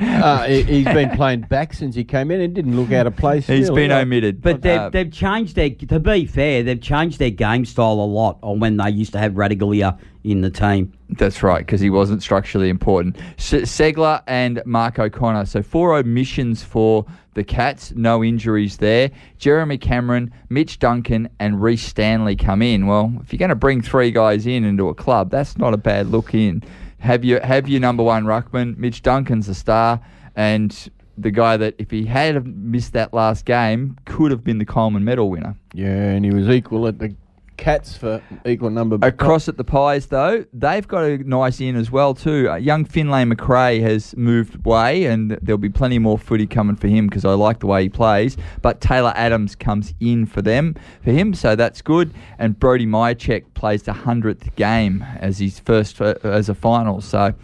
uh, he, he's been playing back since he came in. It didn't look out of place. He's still, been omitted. But they've, um, they've changed their, to be fair, they've changed their game style a lot on when they used to have Radaglia in the team. That's right, because he wasn't structurally important. Segler and Mark O'Connor. So four omissions for the Cats, no injuries there. Jeremy Cameron, Mitch Duncan and Reece Stanley come in. Well, if you're going to bring three guys in into a club, that's not a bad look in. Have your, have your number one ruckman. Mitch Duncan's the star and the guy that, if he had missed that last game, could have been the Coleman Medal winner. Yeah, and he was equal at the Cats for equal number. Across at the Pies, though, they've got a nice in as well too. Uh, young Finlay McRae has moved away, and there'll be plenty more footy coming for him because I like the way he plays. But Taylor Adams comes in for them, for him, so that's good. And Brody Majacek plays the hundredth game as his first uh, as a final. So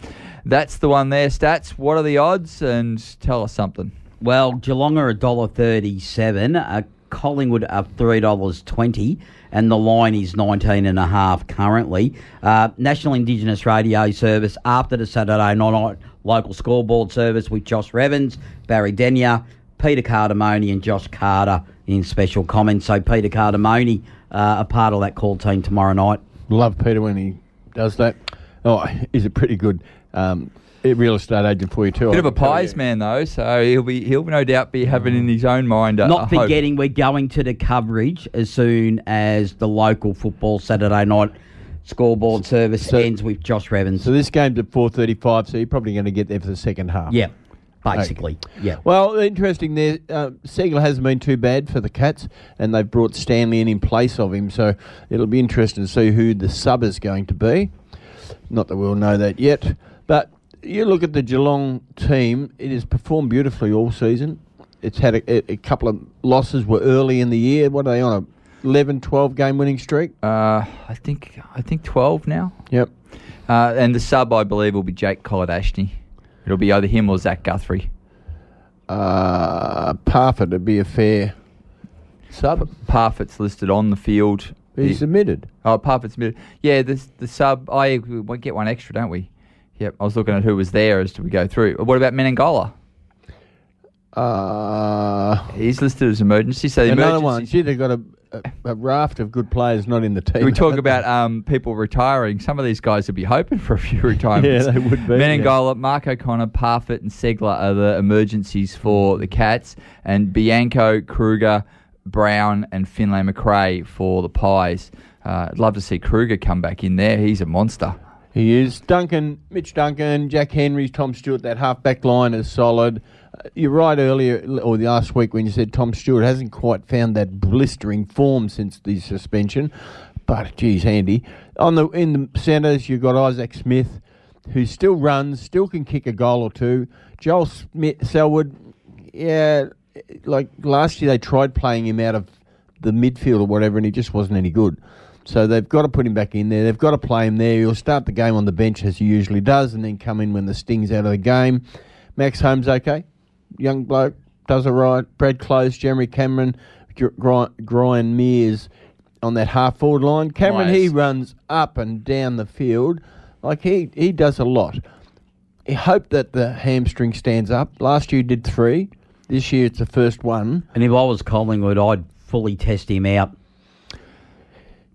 that's the one there. Stats. What are the odds? And tell us something. Well, Geelong are one dollar thirty-seven. Uh, Collingwood are three dollars twenty. And the line is nineteen and a half currently. Uh, National Indigenous Radio Service, after the Saturday night local scoreboard service with Josh Revens, Barry Denyer, Peter Cardamone and Josh Carter in special comments. So Peter Cardamone, uh, a part of that call team tomorrow night. Love Peter when he does that. Oh, he's a pretty good um, real estate agent for you too. Bit of a Pies man though, so he'll be he'll no doubt be having in his own mind. Uh, Not forgetting we're going to the coverage as soon as the local football Saturday night scoreboard service so, ends with Josh Revens. So this game's at four thirty-five, so you're probably going to get there for the second half. Yeah, basically. Okay. Yeah. Well, interesting there. Uh, Segler hasn't been too bad for the Cats, and they've brought Stanley in in place of him. So it'll be interesting to see who the sub is going to be. Not that we'll know that yet, but you look at the Geelong team, it has performed beautifully all season. It's had a, a couple of losses were early in the year. What are they on, a eleven, twelve game winning streak? Uh, I think I think twelve now. Yep. Uh, and the sub, I believe, will be Jake Collard-Ashney. It'll be either him or Zach Guthrie. Uh, Parfitt would be a fair sub. Parfitt's listed on the field. He's submitted. Oh, Parfitt's submitted. Yeah, the, the sub, I we get one extra, don't we? Yep, I was looking at who was there as we go through. What about Menangola? Uh, He's listed as emergency. So the another one. Gee, they've got a, a, a raft of good players not in the team. We talk about um, people retiring. Some of these guys would be hoping for a few retirements. Yeah, they would be. Menangola, yeah. Mark O'Connor, Parfitt and Segler are the emergencies for the Cats. And Bianco, Kruger, Brown and Finlay McRae for the Pies. Uh, I'd love to see Kruger come back in there. He's a monster. He is. Duncan, Mitch Duncan, Jack Henry, Tom Stewart, that half-back line is solid. Uh, you're right earlier, or the last week, when you said Tom Stewart hasn't quite found that blistering form since the suspension, but, geez, handy. On the in the centres, you've got Isaac Smith, who still runs, still can kick a goal or two. Joel Smith, Selwood, yeah, like last year they tried playing him out of the midfield or whatever, and he just wasn't any good. So they've got to put him back in there. They've got to play him there. He'll start the game on the bench as he usually does and then come in when the sting's out of the game. Max Holmes, okay. Young bloke, does all right. Brad Close, Jeremy Cameron, Brian Mears on that half-forward line. Cameron, nice. He runs up and down the field. Like, he, he does a lot. I hope that the hamstring stands up. Last year did three. This year it's the first one. And if I was Collingwood, I'd fully test him out.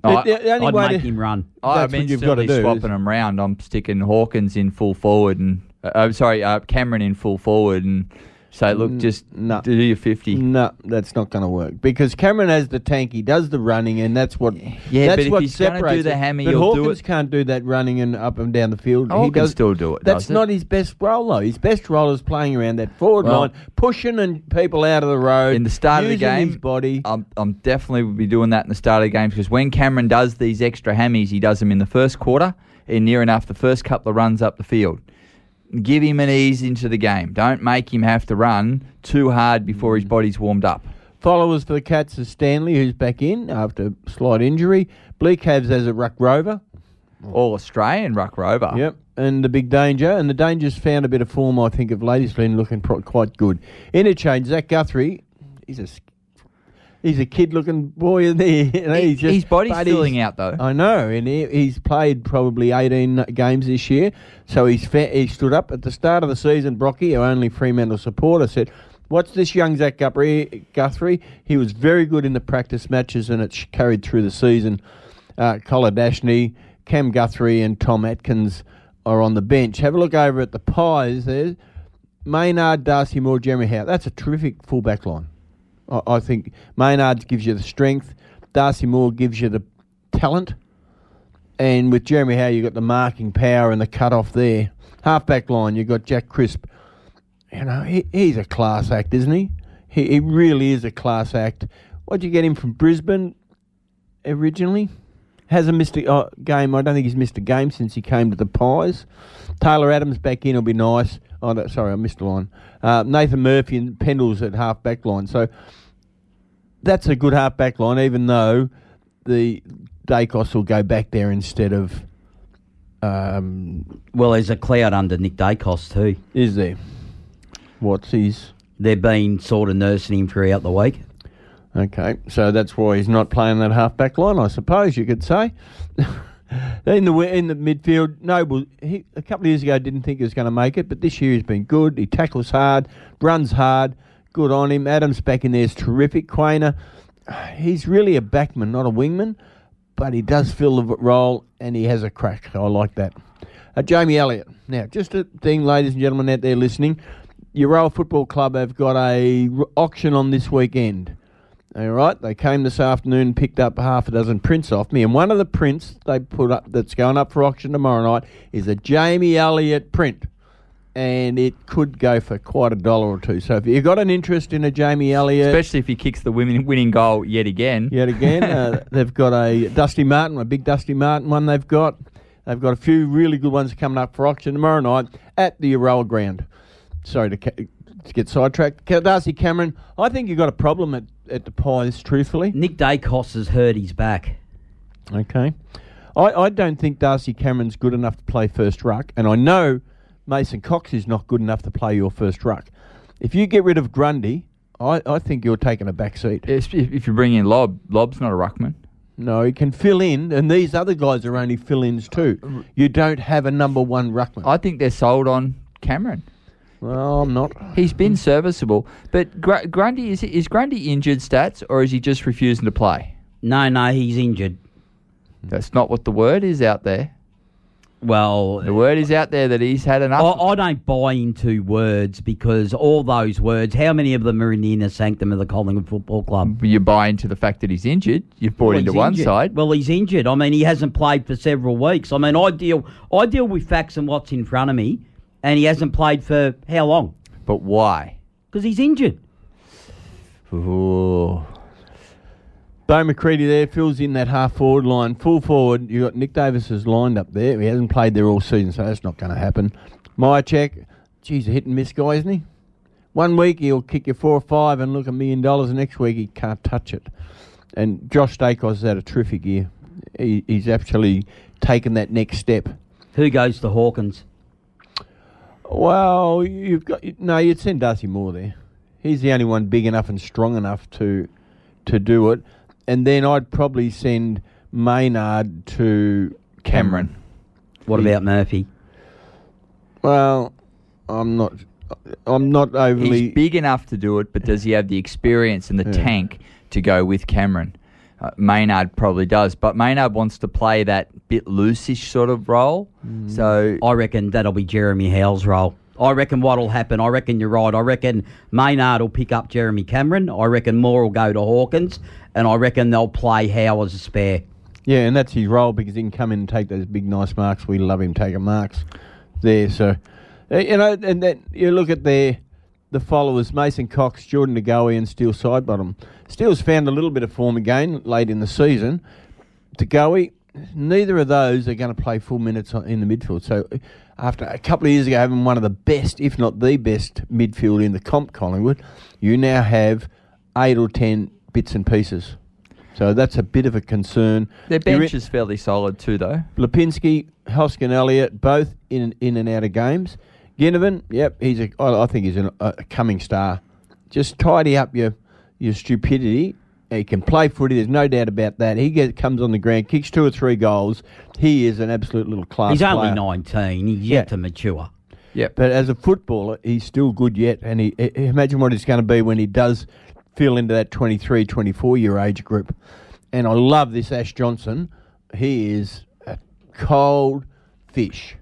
The, the, the only I'd way make to, him run. I'm instantly swapping him round. I'm sticking Hawkins in full forward and uh, I'm sorry, uh, Cameron in full forward and say, look, just no. do your fifty. No, that's not going to work because Cameron has the tank. He does the running, and that's what yeah. That's but what if he's going to do the hammy, but he'll do it. Can't do that running and up and down the field. Hawkins he does, still do it. That's does not it? His best role though. His best role is playing around that forward well, line, pushing and people out of the road. In the start of the game, his body. I'm, I'm definitely will be doing that in the start of the game because when Cameron does these extra hammies, he does them in the first quarter and near enough the first couple of runs up the field. Give him an ease into the game. Don't make him have to run too hard before his body's warmed up. Followers for the Cats is Stanley, who's back in after slight injury. Bleakhavs as a ruck rover. All Australian ruck rover. Yep, and the big danger. And the danger's found a bit of form, I think, of Ladysmith looking pro- quite good. Interchange, Zach Guthrie, he's a he's a kid-looking boy, isn't he? You know, he's just, his body's filling out, though. I know, and he, he's played probably eighteen games this year. So he's fa- he stood up at the start of the season. Brocky, our only Fremantle supporter, said, "What's this young Zach Guthrie? He was very good in the practice matches, and it's carried through the season." Uh, Collar Dashney, Cam Guthrie, and Tom Atkins are on the bench. Have a look over at the Pies there. Maynard, Darcy Moore, Jeremy Howe. That's a terrific full-back line. I, I think Maynard gives you the strength. Darcy Moore gives you the talent. And with Jeremy Howe, you've got the marking power and the cut-off there. Half-back line, you've got Jack Crisp. You know, he, he's a class act, isn't he? he? He really is a class act. What'd you get him from Brisbane originally? Hasn't missed a uh, game. I don't think he's missed a game since he came to the Pies. Taylor Adams back in will be nice. Oh, no, sorry, I missed a line. Uh, Nathan Murphy and Pendles at half-back line. So that's a good half-back line, even though the Dacos will go back there instead of... Um, well, there's a cloud under Nick Dacos too. Is there? What's his? They've been sort of nursing him throughout the week. Okay, so that's why he's not playing that half-back line, I suppose you could say. in the in the midfield, Noble, he, a couple of years ago, didn't think he was going to make it, but this year he's been good. He tackles hard, runs hard, good on him. Adams back in there is terrific. Quainer, he's really a backman, not a wingman, but he does fill the role and he has a crack. So I like that. Uh, Jamie Elliott. Now, just a thing, ladies and gentlemen out there listening, Euroa Football Club have got an auction on this weekend. All right, they came this afternoon, picked up half a dozen prints off me, and one of the prints they put up that's going up for auction tomorrow night is a Jamie Elliott print, and it could go for quite a dollar or two. So if you've got an interest in a Jamie Elliott... Especially if he kicks the women winning goal yet again. Yet again. uh, they've got a Dusty Martin, a big Dusty Martin one they've got. They've got a few really good ones coming up for auction tomorrow night at the Euroa Ground. Sorry to... Ca- To get sidetracked. Darcy Cameron, I think you've got a problem at, at the Pies, truthfully. Nick Dacos has hurt his back. Okay. I, I don't think Darcy Cameron's good enough to play first ruck, and I know Mason Cox is not good enough to play your first ruck. If you get rid of Grundy, I, I think you're taking a back seat. If, if you bring in Lobb, Lobb's not a ruckman. No, he can fill in, and these other guys are only fill-ins too. You don't have a number one ruckman. I think they're sold on Cameron. Well, I'm not. He's been serviceable. But Gr- Grundy, is, is Grundy injured, Stats, or is he just refusing to play? No, no, he's injured. That's not what the word is out there. Well... The word is out there that he's had enough. I, I don't buy into words because all those words, how many of them are in the inner sanctum of the Collingwood Football Club? You buy into the fact that he's injured. You've bought well, into one side. Well, he's injured. I mean, he hasn't played for several weeks. I mean, I deal, I deal with facts and what's in front of me. And he hasn't played for how long? But why? Because he's injured. Ooh. Bo McCready there fills in that half-forward line. Full forward, you got Nick Davis is lined up there. He hasn't played there all season, so that's not going to happen. Myercheck, geez, a hit-and-miss guy, isn't he? One week he'll kick you four or five and look a million dollars, and next week he can't touch it. And Josh Dacos has had a terrific year. He, he's actually taken that next step. Who goes to Hawkins? Well, you've got no. You'd send Darcy Moore there. He's the only one big enough and strong enough to to do it. And then I'd probably send Maynard to Cameron. What he, about Murphy? Well, I'm not. I'm not overly. He's big enough to do it, but does he have the experience and the yeah. tank to go with Cameron? Uh, Maynard probably does, but Maynard wants to play that bit loose-ish sort of role. Mm. So I reckon that'll be Jeremy Howell's role. I reckon what'll happen, I reckon you're right, I reckon Maynard will pick up Jeremy Cameron, I reckon Moore will go to Hawkins, and I reckon they'll play Howell as a spare. Yeah, and that's his role because he can come in and take those big, nice marks. We love him taking marks there. So, you know, and that you look at their... The followers, Mason Cox, Jordan Ngowi and Steele Sidebottom. Steele's found a little bit of form again late in the season. Ngowi, neither of those are going to play full minutes in the midfield. So after a couple of years ago having one of the best, if not the best, midfield in the comp, Collingwood, you now have eight or ten bits and pieces. So that's a bit of a concern. Their bench in- is fairly solid too, though. Lipinski, Hoskin, Elliott, both in, in and out of games. Ginnivan, yep, he's a. I think he's an, a coming star. Just tidy up your your stupidity He can play footy. There's no doubt about that. He gets, comes on the ground, kicks two or three goals. He is an absolute little class He's player. Only nineteen. He's yeah. yet to mature. Yeah, but as a footballer, he's still good yet. And he, he imagine what it's going to be when he does fill into that twenty-three, twenty-four-year age group. And I love this Ash Johnson. He is a cold fish.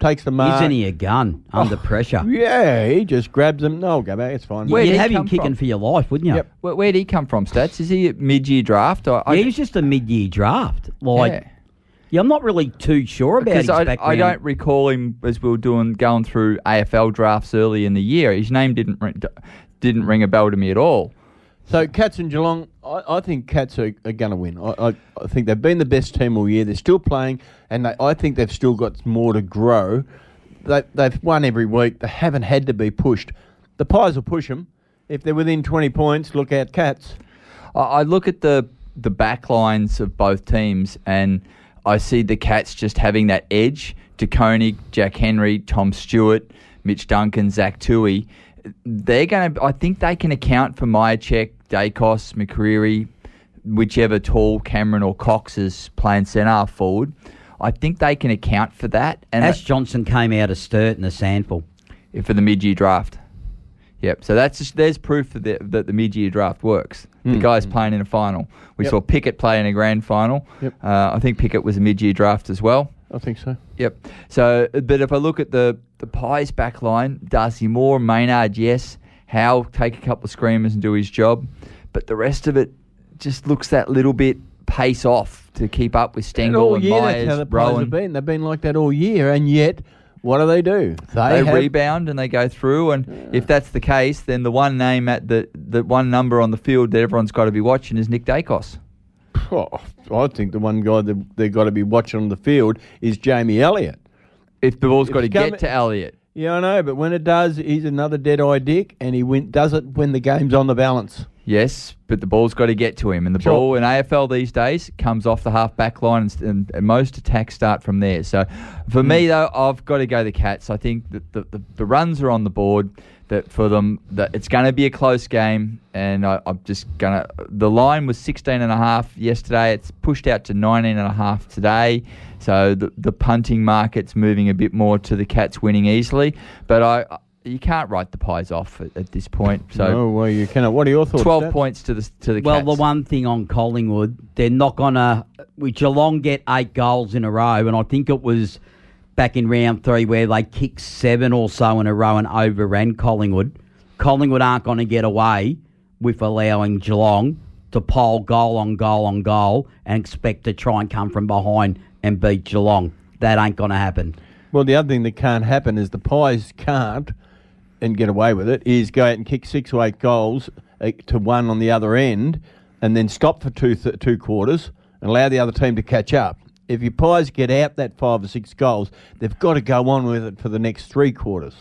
Takes the mark. Isn't he a gun under oh, pressure? Yeah, he just grabs them. No, I'll go back. It's fine. You'd have him kicking from? for your life, wouldn't you? Yep. Where, where'd he come from, Stats? Is he a mid-year draft? I, I yeah, he's just a mid-year draft. Like, yeah. yeah, I'm not really too sure about because his I, background. I don't recall him as we were doing going through A F L drafts early in the year. His name didn't ring, didn't ring a bell to me at all. So Cats and Geelong, I, I think Cats are, are going to win. I, I, I think they've been the best team all year. They're still playing, and they, I think they've still got more to grow. They, they've won every week. They haven't had to be pushed. The Pies will push them. If they're within twenty points, look out, Cats. I, I look at the, the back lines of both teams, and I see the Cats just having that edge to Koenig, Jack Henry, Tom Stewart, Mitch Duncan, Zach Toohey. They're going to. I think they can account for Myercheck, Dacos, McCreary, whichever Tall, Cameron or Cox is playing centre forward. I think they can account for that. And Ash Johnson came out of Sturt in the sample for the mid-year draft. Yep. So that's just, there's proof that the, that the mid-year draft works. Mm. The guy's playing in a final. We yep. saw Pickett play in a grand final. Yep. Uh, I think Pickett was a mid-year draft as well. I think so. Yep. So, but if I look at the, the Pies back line, Darcy Moore, Maynard, yes. Howe, take a couple of screamers and do his job. But the rest of it just looks that little bit pace off to keep up with Stengel and, and Myers. That's how the Pies have been. They've been like that all year. And yet, what do they do? They, they have... rebound and they go through. And yeah. if that's the case, then the one name at the, the one number on the field that everyone's got to be watching is Nick Dacos. Oh, I think the one guy that they've got to be watching on the field is Jamie Elliott. If the ball's if got to come, get to Elliott. Yeah, I know, but when it does, he's another dead-eye dick, and he win, does it when the game's on the balance. Yes, but the ball's got to get to him. And the sure. ball in A F L these days comes off the half-back line, and, and, and most attacks start from there. So for mm. me, though, I've got to go the Cats. I think that the, the, the runs are on the board. That for them, that it's going to be a close game, and I, I'm just going to. The line was sixteen and a half yesterday. It's pushed out to nineteen and a half today. So the the punting market's moving a bit more to the Cats winning easily. But I, you can't write the Pies off at, at this point. So no, well, you cannot. What are your thoughts? Twelve Dad? points to the to the. Well, Cats. The one thing on Collingwood, they're not going to. With Geelong get eight goals in a row, and I think it was. Back in round three where they kicked seven or so in a row and overran Collingwood. Collingwood aren't going to get away with allowing Geelong to pile goal on goal on goal and expect to try and come from behind and beat Geelong. That ain't going to happen. Well, the other thing that can't happen is the Pies can't, and get away with it, is go out and kick six or eight goals to one on the other end and then stop for two th- two quarters and allow the other team to catch up. If your Pies get out that five or six goals, they've got to go on with it for the next three quarters.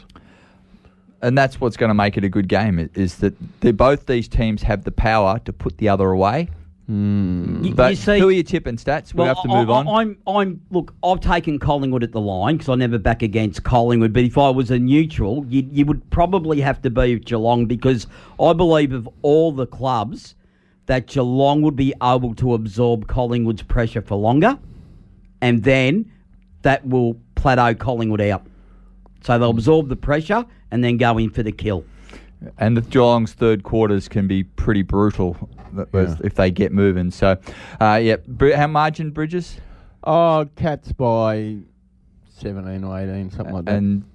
And that's what's going to make it a good game, is that both these teams have the power to put the other away. Mm. You, but you see, who are you tipping, Stats? We'll, we'll have to move I, I, on. I'm, I'm, look, I've taken Collingwood at the line because I never back against Collingwood. But if I was a neutral, you, you would probably have to be with Geelong because I believe of all the clubs that Geelong would be able to absorb Collingwood's pressure for longer. And then that will plateau Collingwood out. So they'll absorb the pressure and then go in for the kill. And the Geelong's third quarters can be pretty brutal yeah. if they get moving. So, uh, yeah. How margin, Bridges? Oh, Cats by seventeen or eighteen, something like that. And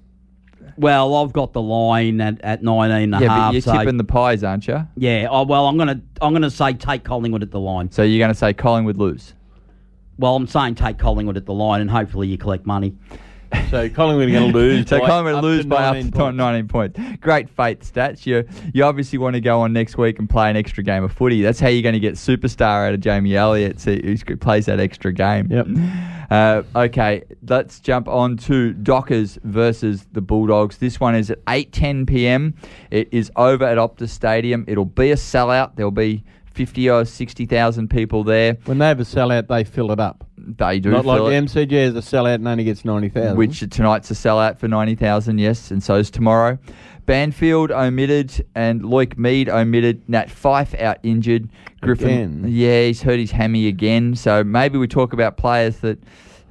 Well, I've got the line at, at nineteen and a yeah, half. Yeah, but you're so tipping the Pies, aren't you? Yeah. Oh, well, I'm going to I'm gonna say take Collingwood at the line. So you're going to say Collingwood lose? Well, I'm saying take Collingwood at the line and hopefully you collect money. So Collingwood are going to lose. So Collingwood lose by up to points. nineteen points. Great fate, Stats. You you obviously want to go on next week and play an extra game of footy. That's how you're going to get superstar out of Jamie Elliott, so who plays that extra game. Yep. Uh, okay, let's jump on to Dockers versus the Bulldogs. This one is at eight ten p.m. It is over at Optus Stadium. It'll be a sellout. There'll be fifty or sixty thousand people there. When they have a sellout, they fill it up. they do. Not like the M C G is a sellout and only gets ninety thousand. Which tonight's a sellout for ninety thousand, yes, and so is tomorrow. Banfield omitted and Loic Mead omitted. Nat Fyfe out injured. Griffin, again. Yeah, he's hurt his hammy again. So maybe we talk about players that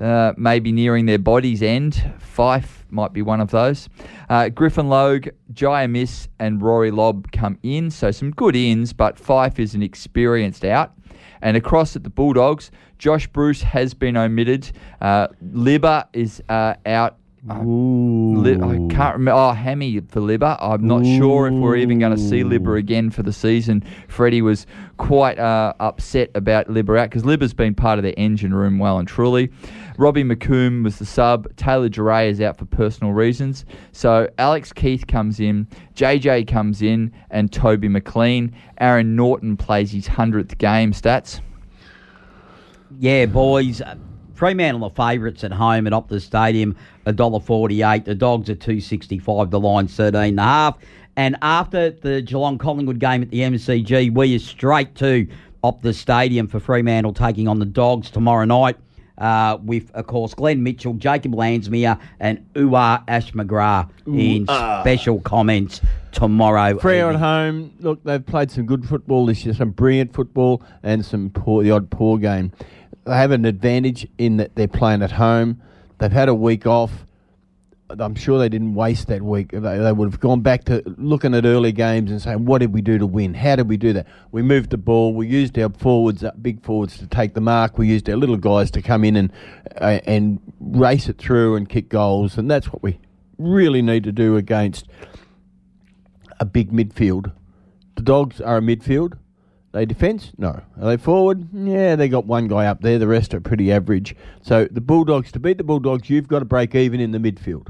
uh, may be nearing their body's end. Fyfe might be one of those. Uh, Griffin Logue, Jai Miss and Rory Lobb come in. So some good ins, but Fyfe is an experienced out. And across at the Bulldogs, Josh Bruce has been omitted. Uh, Libba is uh, out. Uh, Li- I can't remember. Oh, hammy for Libba. I'm not Ooh. sure if we're even going to see Libba again for the season. Freddie was quite uh, upset about Libba out because Libba's been part of the engine room well and truly. Robbie McComb was the sub. Taylor Duray is out for personal reasons. So Alex Keith comes in, J J comes in, and Toby McLean. Aaron Norton plays his hundredth game. Stats? Yeah, boys. Fremantle are favourites at home at Optus Stadium, one dollar forty-eight. The Dogs are two dollars sixty-five. The Lions thirteen and a half. And after the Geelong Collingwood game at the M C G, we are straight to Optus Stadium for Fremantle taking on the Dogs tomorrow night. Uh, with, of course, Glenn Mitchell, Jacob Lansmere and Uwar Ashmagrar Ooh, in uh. special comments tomorrow. Freo at home, look, they've played some good football this year, some brilliant football and some poor, the odd poor game. They have an advantage in that they're playing at home. They've had a week off. I'm sure they didn't waste that week. They, they would have gone back to looking at early games and saying, what did we do to win? How did we do that? We moved the ball. We used our forwards, big forwards, to take the mark. We used our little guys to come in and uh, and race it through and kick goals. And that's what we really need to do against a big midfield. The Dogs are a midfield. They defence? No. Are they forward? Yeah, they got one guy up there. The rest are pretty average. So the Bulldogs, to beat the Bulldogs, you've got to break even in the midfield.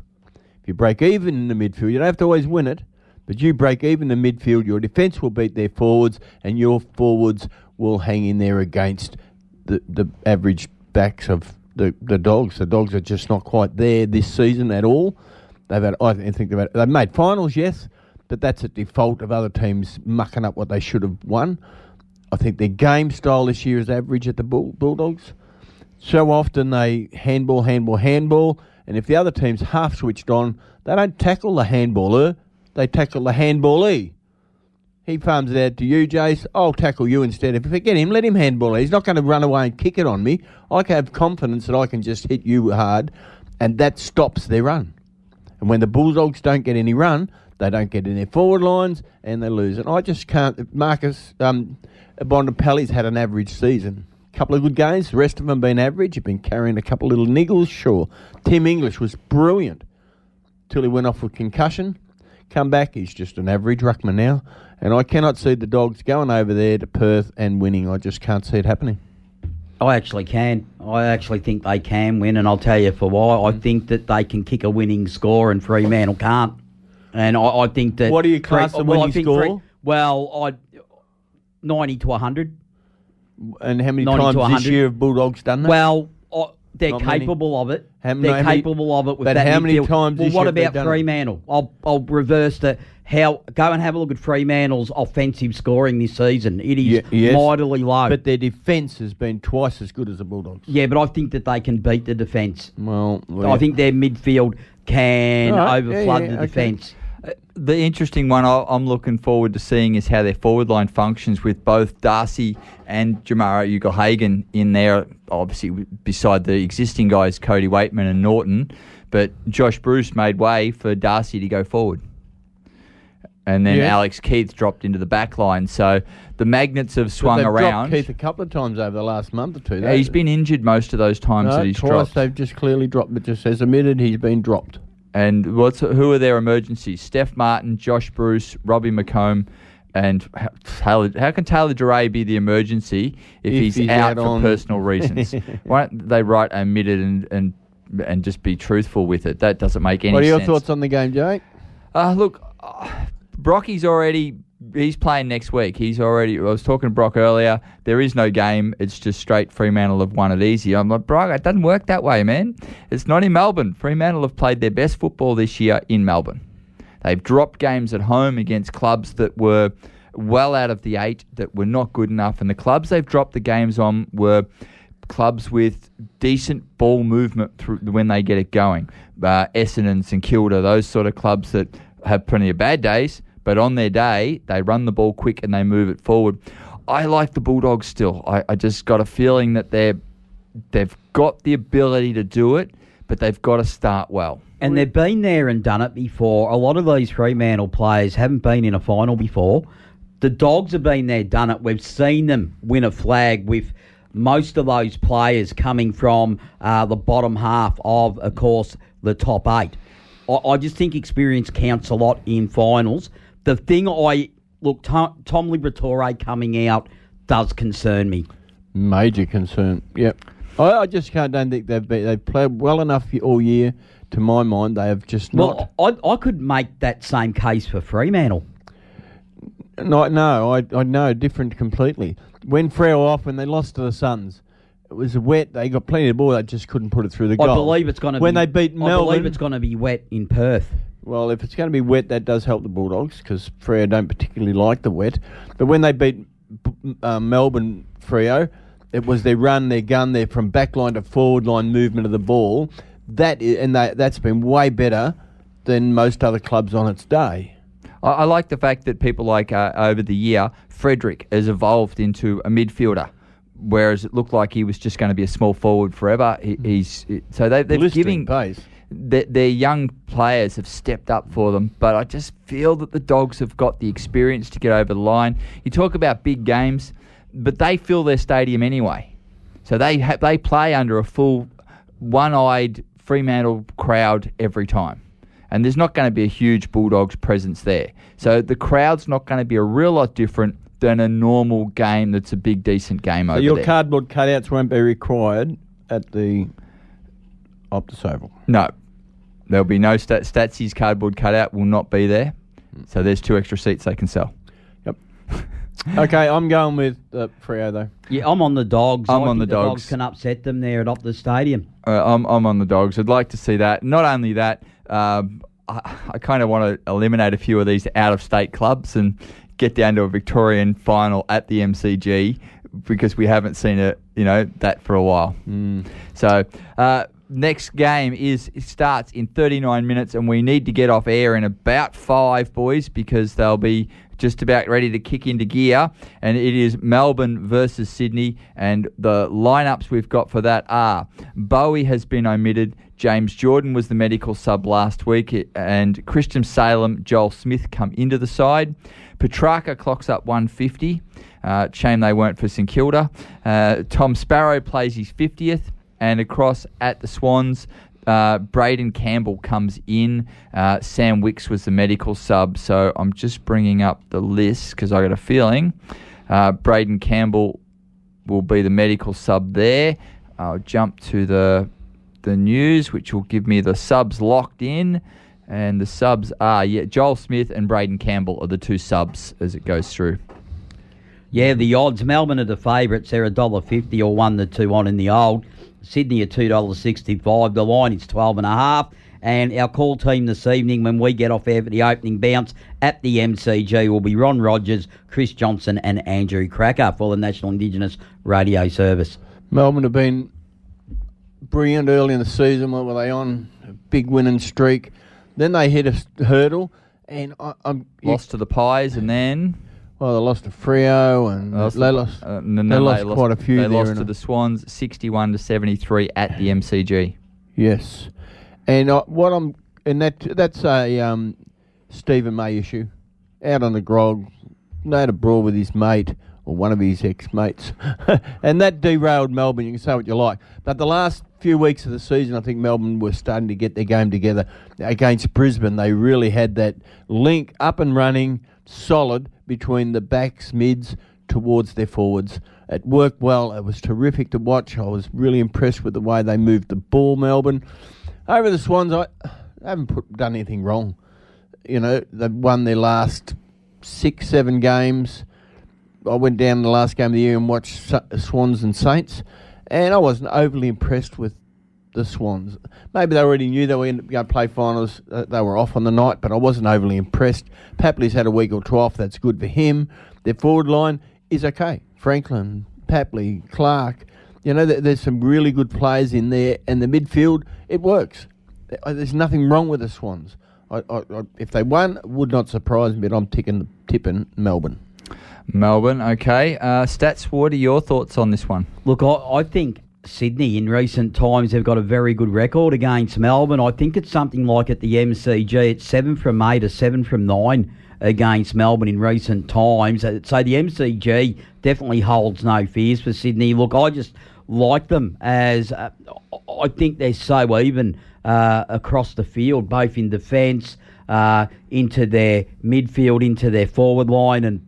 If you break even in the midfield, you don't have to always win it, but you break even in the midfield, your defence will beat their forwards, and your forwards will hang in there against the, the average backs of the, the Dogs. The Dogs are just not quite there this season at all. They've had, I think they've, had, they've made finals, yes, but that's a default of other teams mucking up what they should have won. I think their game style this year is average at the Bull- Bulldogs. So often they handball, handball, handball. And if the other team's half switched on, they don't tackle the handballer. They tackle the handballee. He farms it out to you, Jace. I'll tackle you instead. If I get him, let him handball it. He's not going to run away and kick it on me. I can have confidence that I can just hit you hard. And that stops their run. And when the Bulldogs don't get any run, they don't get in their forward lines and they lose. And I just can't... Marcus... Um, Bondapelli's had an average season. A couple of good games. The rest of them been average. He's been carrying a couple of little niggles, sure. Tim English was brilliant till he went off with concussion. Come back, he's just an average ruckman now. And I cannot see the Dogs going over there to Perth and winning. I just can't see it happening. I actually can. I actually think they can win, and I'll tell you for why. I think that they can kick a winning score and Fremantle can't. And I, I think that... What do you class them when well, you score? Free, well, I... ninety to one hundred. And how many times this year have Bulldogs done that? Well, uh, they're Not capable many. of it. How they're many, capable of it. With but that how many midfield. times well, this year have they done it? Well, what about Fremantle? I'll, I'll reverse that. How, go and have a look at Fremantle's offensive scoring this season. It is yeah, yes, mightily low. But their defence has been twice as good as the Bulldogs. Yeah, but I think that they can beat the defence. Well, well, I think their midfield can right, overflood yeah, yeah, the defence. Okay. The interesting one I'm looking forward to seeing is how their forward line functions with both Darcy and Jamara Uegelhagen in there. Obviously, beside the existing guys, Cody Waitman and Norton, but Josh Bruce made way for Darcy to go forward. And then yeah. Alex Keith dropped into the back line. So the magnets have swung they've around. They've dropped Keith a couple of times over the last month or two. Yeah, he's been injured most of those times no, that he's twice dropped. They've just clearly dropped, but just as admitted, he's been dropped. And what's who are their emergencies? Steph Martin, Josh Bruce, Robbie McComb, and Taylor. How can Taylor Duray be the emergency if, if he's, he's out, out for on. personal reasons? Why don't they write omitted and, and and just be truthful with it? That doesn't make any sense. What are your sense. thoughts on the game, Jake? Uh, look, uh, Brocky's already... He's playing next week. He's already... I was talking to Brock earlier. There is no game. It's just straight Fremantle have won it easy. I'm like, Brock, it doesn't work that way, man. It's not in Melbourne. Fremantle have played their best football this year in Melbourne. They've dropped games at home against clubs that were well out of the eight, that were not good enough. And the clubs they've dropped the games on were clubs with decent ball movement through when they get it going. Uh, Essendon, St Kilda, those sort of clubs that have plenty of bad days, but on their day, they run the ball quick and they move it forward. I like the Bulldogs still. I, I just got a feeling that they're, they've got the ability to do it, but they've got to start well. And they've been there and done it before. A lot of these Fremantle players haven't been in a final before. The Dogs have been there, done it. We've seen them win a flag with most of those players coming from uh, the bottom half of, of course, the top eight. I, I just think experience counts a lot in finals. The thing I... Look, Tom, Tom Liberatore coming out does concern me. Major concern, yep. I, I just can't, don't think they've been, they've played well enough all year. To my mind, they have just not. Well, I, I could make that same case for Fremantle. No, no, I, I know, different completely. When Freo off, when they lost to the Suns, it was wet. They got plenty of ball. They just couldn't put it through the goal. I believe it's going to be. When they beat Melbourne, I believe it's going to be wet in Perth. Well, if it's going to be wet, that does help the Bulldogs because Freo don't particularly like the wet. But when they beat uh, Melbourne, Freo, it was their run, their gun, their from backline to forward line movement of the ball. That is, and they, that's been way better than most other clubs on its day. I, I like the fact that people like uh, over the year, Frederick has evolved into a midfielder, whereas it looked like he was just going to be a small forward forever. He, he's so they, they're Listing giving. Pace. Their, their young players have stepped up for them, but I just feel that the Dogs have got the experience to get over the line. You talk about big games, but they fill their stadium anyway. So they ha- they play under a full, one-eyed Fremantle crowd every time. And there's not going to be a huge Bulldogs presence there. So the crowd's not going to be a real lot different than a normal game that's a big, decent game so over there. So your cardboard cutouts won't be required at the Optus Oval? No. There'll be no stat- Statsy's cardboard cutout will not be there. So there's two extra seats they can sell. Yep. Okay, I'm going with uh, Freo though. Yeah, I'm on the Dogs. I'm I on the Dogs. The Dogs can upset them there at Optus Stadium. Uh, I'm I'm on the Dogs. I'd like to see that. Not only that, um, I, I kind of want to eliminate a few of these out-of-state clubs and get down to a Victorian final at the M C G because we haven't seen it, you know, that for a while. Mm. So. Uh, Next game is it starts in thirty-nine minutes, and we need to get off air in about five, boys, because they'll be just about ready to kick into gear. And it is Melbourne versus Sydney, and the lineups we've got for that are Bowie has been omitted, James Jordan was the medical sub last week, and Christian Salem, Joel Smith come into the side. Petrarca clocks up one fifty. Uh, shame they weren't for St Kilda. Uh, Tom Sparrow plays his fiftieth. And across at the Swans, uh, Braden Campbell comes in. Uh, Sam Wicks was the medical sub. So I'm just bringing up the list because I got a feeling uh, Braden Campbell will be the medical sub there. I'll jump to the the news, which will give me the subs locked in. And the subs are yeah, Joel Smith and Braden Campbell are the two subs as it goes through. Yeah, the odds. Melbourne are the favourites. They're one dollar fifty or one to two on in the old. Sydney at two dollars sixty-five. The line is twelve and a half. And our call team this evening, when we get off air for the opening bounce at the M C G, will be Ron Rogers, Chris Johnson and Andrew Cracker for the National Indigenous Radio Service. Melbourne have been brilliant early in the season. What were they on? A big winning streak. Then they hit a hurdle. and I, I'm Lost to the Pies and then... Well, they lost to Freo and they lost, they lost, uh, no, no, they lost, they lost quite a few. They there lost to the Swans sixty-one to seventy-three at the M C G. Yes, and I, what I'm and that that's a um, Stephen May issue. Out on the grog, had a brawl with his mate or one of his ex-mates, and that derailed Melbourne. You can say what you like, but the last few weeks of the season, I think Melbourne were starting to get their game together against Brisbane. They really had that link up and running, solid between the backs, mids, towards their forwards. It worked well. It was terrific to watch. I was really impressed with the way they moved the ball, Melbourne. Over the Swans, I haven't put, done anything wrong. You know, they've won their last six, seven games. I went down the last game of the year and watched Swans and Saints, and I wasn't overly impressed with the Swans. Maybe they already knew they were going to play finals. Uh, they were off on the night, but I wasn't overly impressed. Papley's had a week or two off. That's good for him. Their forward line is okay. Franklin, Papley, Clark, You know, there's some really good players in there, and the midfield, it works. There's nothing wrong with the Swans. I, I, I, if they won, it would not surprise me, but I'm ticking, tipping Melbourne. Melbourne, okay. Uh, Stats, what are your thoughts on this one? Look, I, I think Sydney in recent times have got a very good record against Melbourne. I think it's something like at the M C G, it's seven from eight or seven from nine against Melbourne in recent times. So the M C G definitely holds no fears for Sydney. Look, I just like them as uh, I think they're so even uh, across the field, both in defence, uh, into their midfield, into their forward line. And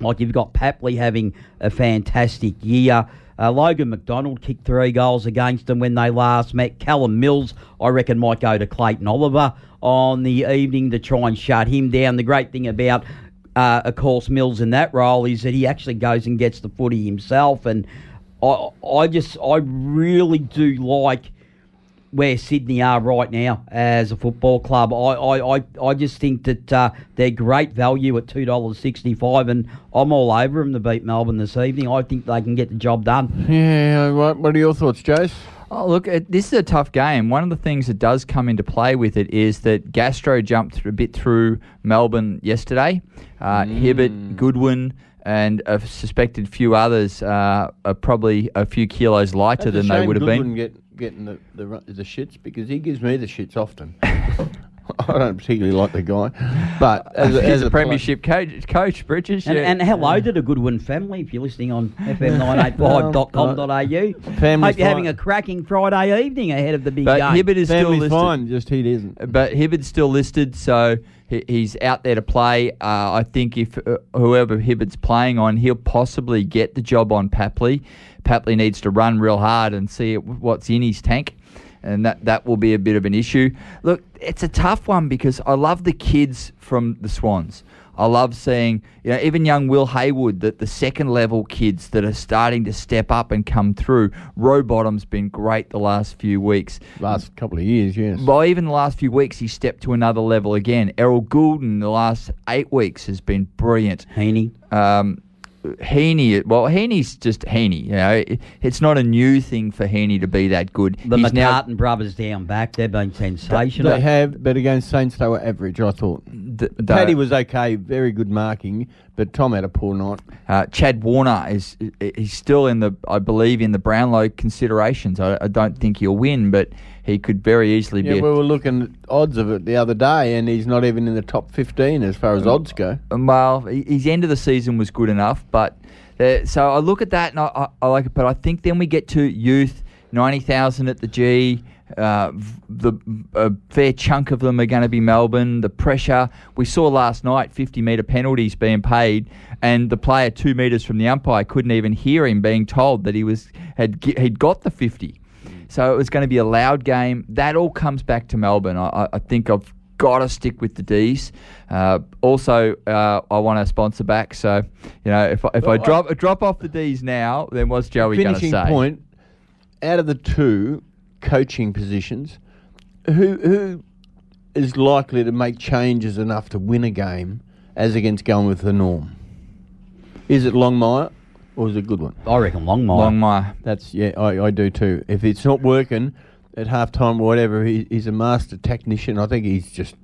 like you've got Papley having a fantastic year. Uh, Logan McDonald kicked three goals against them when they last met. Callum Mills, I reckon, might go to Clayton Oliver on the evening to try and shut him down. The great thing about, uh, of course, Mills in that role is that he actually goes and gets the footy himself. And I, I just, I really do like where Sydney are right now as a football club. I, I, I, I just think that uh, they're great value at two dollars sixty-five, and I'm all over them to beat Melbourne this evening. I think they can get the job done. Yeah, right. What are your thoughts, Jace? Oh, look, it, this is a tough game. One of the things that does come into play with it is that Gastro jumped a bit through Melbourne yesterday. Uh, mm. Hibbert, Goodwin, and a suspected few others uh, are probably a few kilos lighter That's than they would have been. Get- getting the, the the shits, because he gives me the shits often. I don't particularly like the guy, but as a, as a, a premiership coach, coach Bridges. And, yeah. and hello to the Goodwin family, if you're listening on f m nine eight five dot com dot a u. Hope you're having a cracking Friday evening ahead of the big but game. Hibbert is Family's still listed. Fine, just he isn't. But Hibbert's still listed, so he, he's out there to play. Uh, I think if uh, whoever Hibbert's playing on, he'll possibly get the job on Papley. Papley needs to run real hard and see what's in his tank. And that, that will be a bit of an issue. Look, it's a tough one because I love the kids from the Swans. I love seeing, you know, even young Will Haywood, that the second level kids that are starting to step up and come through. Rowbottom's been great the last few weeks. Last couple of years, yes. By even the last few weeks, he stepped to another level again. Errol Goulden, the last eight weeks, has been brilliant. Heaney. Um Heaney, well, Heaney's just Heaney. You know, it, it's not a new thing for Heaney to be that good. The He's McCartan now, brothers down back, they've been sensational. They have, but against Saints they were average, I thought. The, the, Paddy was okay, very good marking, but Tom had a poor night. Uh, Chad Warner is he's still in the, I believe, in the Brownlow considerations. I, I don't think he'll win, but he could very easily yeah, be... Yeah, we were looking at odds of it the other day, and he's not even in the top fifteen as far as odds go. Well, his end of the season was good enough, but... Uh, so I look at that, and I, I, I like it, but I think then we get to youth, ninety thousand at the G... Uh, the a fair chunk of them are going to be Melbourne. The pressure we saw last night, fifty metre penalties being paid, and the player two metres from the umpire couldn't even hear him being told that he was had he'd got the fifty. So it was going to be a loud game. That all comes back to Melbourne. I, I think I've got to stick with the D's. Uh, also, uh, I want our sponsor back. So you know, if I, if well, I drop I, drop off the D's now, then what's Joey going to say? Finishing point out of the two coaching positions, who who is likely to make changes enough to win a game as against going with the norm? Is it Longmire or is it Goodwin? I reckon Longmire. Longmire. That's yeah, I, I do too. If it's not working at halftime or whatever, he, he's a master technician. I think he's just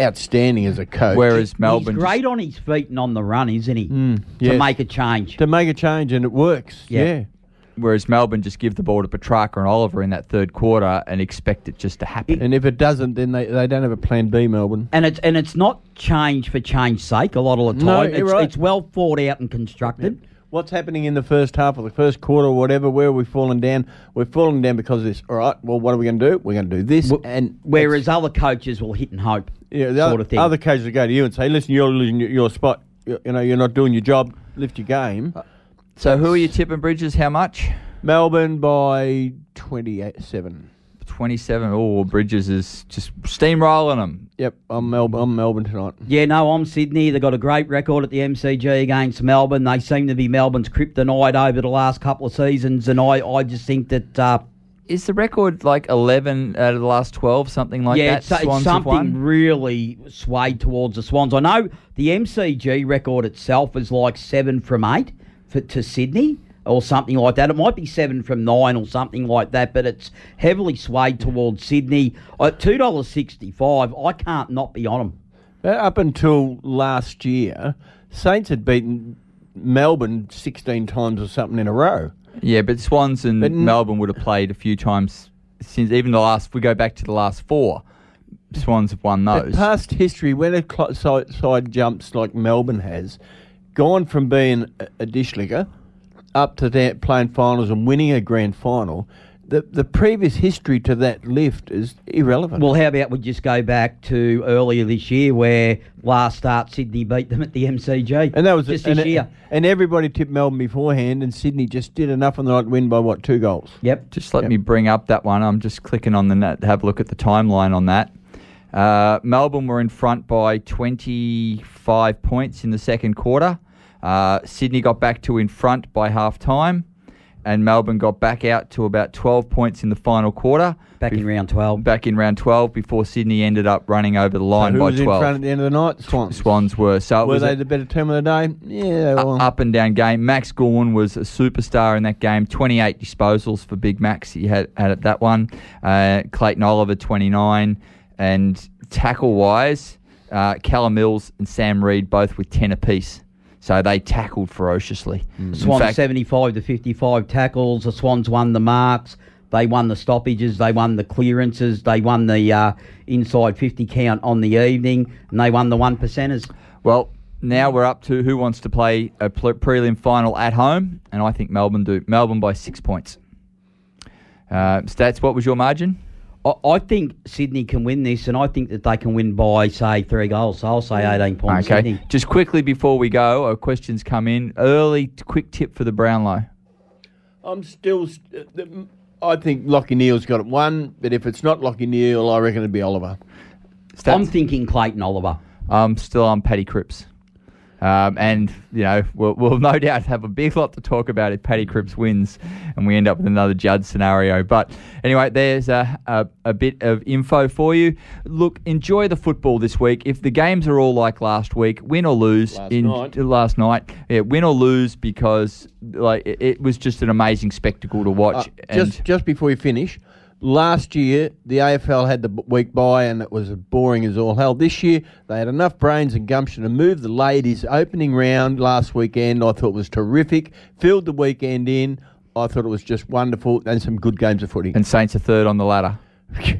outstanding as a coach. Whereas Melbourne, he's great on his feet and on the run, isn't he? Mm, yes. To make a change. To make a change, and it works. Yeah. yeah. Whereas Melbourne just give the ball to Petrarca and Oliver in that third quarter and expect it just to happen. And if it doesn't, then they, they don't have a plan B, Melbourne. And it's and it's not change for change's sake a lot of the time. No, it's, right. it's well thought out and constructed. Yeah. What's happening in the first half or the first quarter or whatever, where are we falling down? We're falling down because of this. All right, well, what are we going to do? We're going to do this. Well, and whereas other coaches will hit and hope yeah, the sort other, of thing. Other coaches will go to you and say, listen, you're losing your spot. You know, you're not doing your job. Lift your game. Uh, So who are you tipping, Bridges? How much? Melbourne by twenty-seven. twenty-seven. Oh, Bridges is just steamrolling them. Yep, I'm Melbourne, I'm Melbourne tonight. Yeah, no, I'm Sydney. They've got a great record at the M C G against Melbourne. They seem to be Melbourne's kryptonite over the last couple of seasons, and I, I just think that... Uh, is the record like eleven out of the last twelve, something like yeah, that? Yeah, it's, it's something really swayed towards the Swans. I know the M C G record itself is like seven from eight. For, to Sydney, or something like that. It might be seven from nine or something like that, but it's heavily swayed towards Sydney. At two dollars sixty-five, I can't not be on them. Up until last year, Saints had beaten Melbourne sixteen times or something in a row. Yeah, but Swans and but n- Melbourne would have played a few times since even the last, if we go back to the last four, Swans have won those. But past history, when a cl- side, side jumps like Melbourne has, gone from being a, a dishlicker up to that playing finals and winning a grand final, the the previous history to that lift is irrelevant. Well, how about we just go back to earlier this year where last start Sydney beat them at the M C G. And that was just a, this and year. A, and everybody tipped Melbourne beforehand, and Sydney just did enough on the night to win by, what, two goals? Yep. Just let yep. me bring up that one. I'm just clicking on the net to have a look at the timeline on that. Uh, Melbourne were in front by twenty-five points in the second quarter. Uh, Sydney got back to in front by half time. And Melbourne got back out to about twelve points in the final quarter. Back in round twelve. Back in round twelve before Sydney ended up running over the line so by twelve. Who was in front at the end of the night? Swans. Swans were. So were they the better team of the day? Yeah. Well. Up and down game. Max Gawn was a superstar in that game. twenty-eight disposals for Big Max. He had, had at that one. Uh, Clayton Oliver, twenty-nine. And tackle-wise, uh, Callum Mills and Sam Reid both with ten apiece. So they tackled ferociously. Mm. Swans fact, seventy-five to fifty-five tackles. The Swans won the marks. They won the stoppages. They won the clearances. They won the uh, inside fifty count on the evening. And they won the one percenters. Well, now we're up to who wants to play a pre- prelim final at home. And I think Melbourne do. Melbourne by six points. Uh, Stats, what was your margin? I think Sydney can win this, and I think that they can win by, say, three goals. So I'll say eighteen points. Okay. Sydney. Just quickly before we go, our questions come in. Early, quick tip for the Brownlow. I'm still... I think Lockie Neal's got it won, but if it's not Lockie Neal, I reckon it'd be Oliver. Stats. I'm thinking Clayton Oliver. I'm still on Paddy Cripps. Um, and, you know, we'll, we'll no doubt have a big lot to talk about if Paddy Cripps wins and we end up with another Judd scenario. But anyway, there's a, a, a bit of info for you. Look, enjoy the football this week. If the games are all like last week, win or lose. Last in, night. Last night. Yeah, win or lose, because like it, it was just an amazing spectacle to watch. Uh, and just, just before you finish, last year, the A F L had the week bye and it was as boring as all hell. This year, they had enough brains and gumption to move the ladies' opening round last weekend. I thought it was terrific. Filled the weekend in. I thought it was just wonderful, and some good games of footy. And Saints are third on the ladder.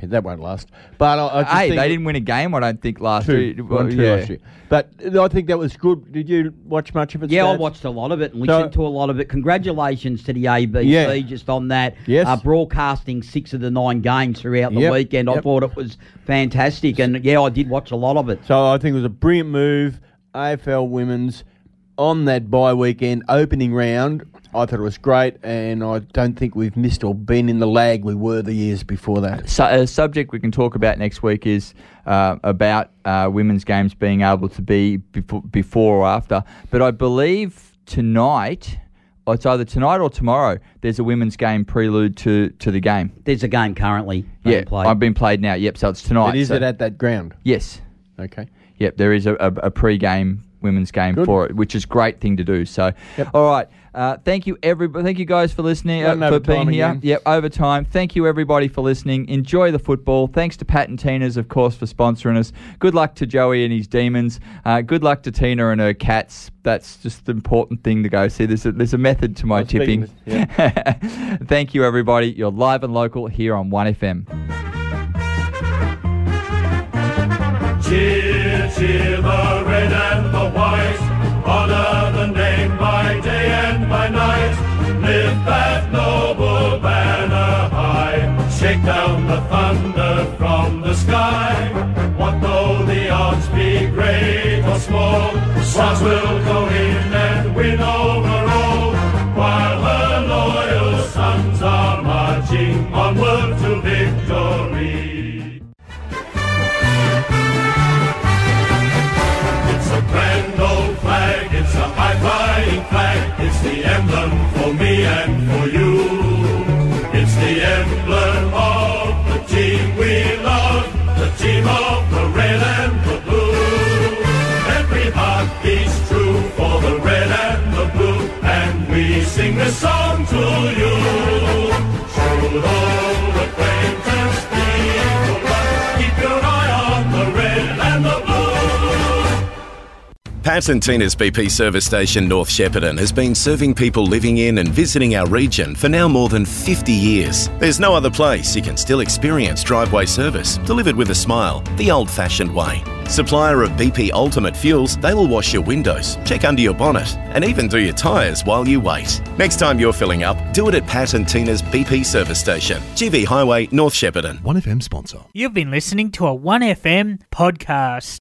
That won't last. But I, I just Hey, think they didn't win a game, I don't think, last two, year. Well, two yeah. last year. But I think that was good. Did you watch much of it? Yeah, Stats? I watched a lot of it and listened so, to a lot of it. Congratulations to the A B C yeah. just on that. Yes. Uh, broadcasting six of the nine games throughout the yep. weekend. I yep. thought it was fantastic. And, yeah, I did watch a lot of it. So I think it was a brilliant move. A F L Women's on that bye weekend opening round. I thought it was great, and I don't think we've missed or been in the lag we were the years before that. So a subject we can talk about next week is uh, about uh, women's games being able to be before, before or after. But I believe tonight, or it's either tonight or tomorrow, there's a women's game prelude to, to the game. There's a game currently being yeah, played. I've been played now. Yep, so it's tonight. But is so. it at that ground? Yes. Okay. Yep, there is a, a, a pre-game women's game Good. for it, which is a great thing to do. So, yep. all right. Uh, thank you, everybody. Thank you guys for listening, uh, for being here. Again. Yep, over time. Thank you, everybody, for listening. Enjoy the football. Thanks to Pat and Tina's, of course, for sponsoring us. Good luck to Joey and his Demons. Uh, good luck to Tina and her cats. That's just the important thing to go see. There's a, there's a method to my tipping. With, yeah. Thank you, everybody. You're live and local here on one F M. Cheer, cheer the red and the white, honour the name by day and by night, lift that noble banner high, shake down the thunder from the sky, what though the odds be great or small, Swans will go in and win over all, while her loyal sons are marching onward to victory. Grand old flag, it's a high-flying flag, it's the emblem for me and for you. It's the emblem of the team we love, the team of the red and the blue. Every heart beats true for the red and the blue, and we sing this song to you. Should all acquaintance be to love, keep your eye on the red and the blue. Patentina's B P service station North Shepparton has been serving people living in and visiting our region for now more than fifty years. There's no other place you can still experience driveway service, delivered with a smile, the old-fashioned way. Supplier of B P Ultimate Fuels, they will wash your windows, check under your bonnet and even do your tyres while you wait. Next time you're filling up, do it at Patentina's B P service station. G V Highway, North Shepparton. one F M sponsor. You've been listening to a one F M podcast.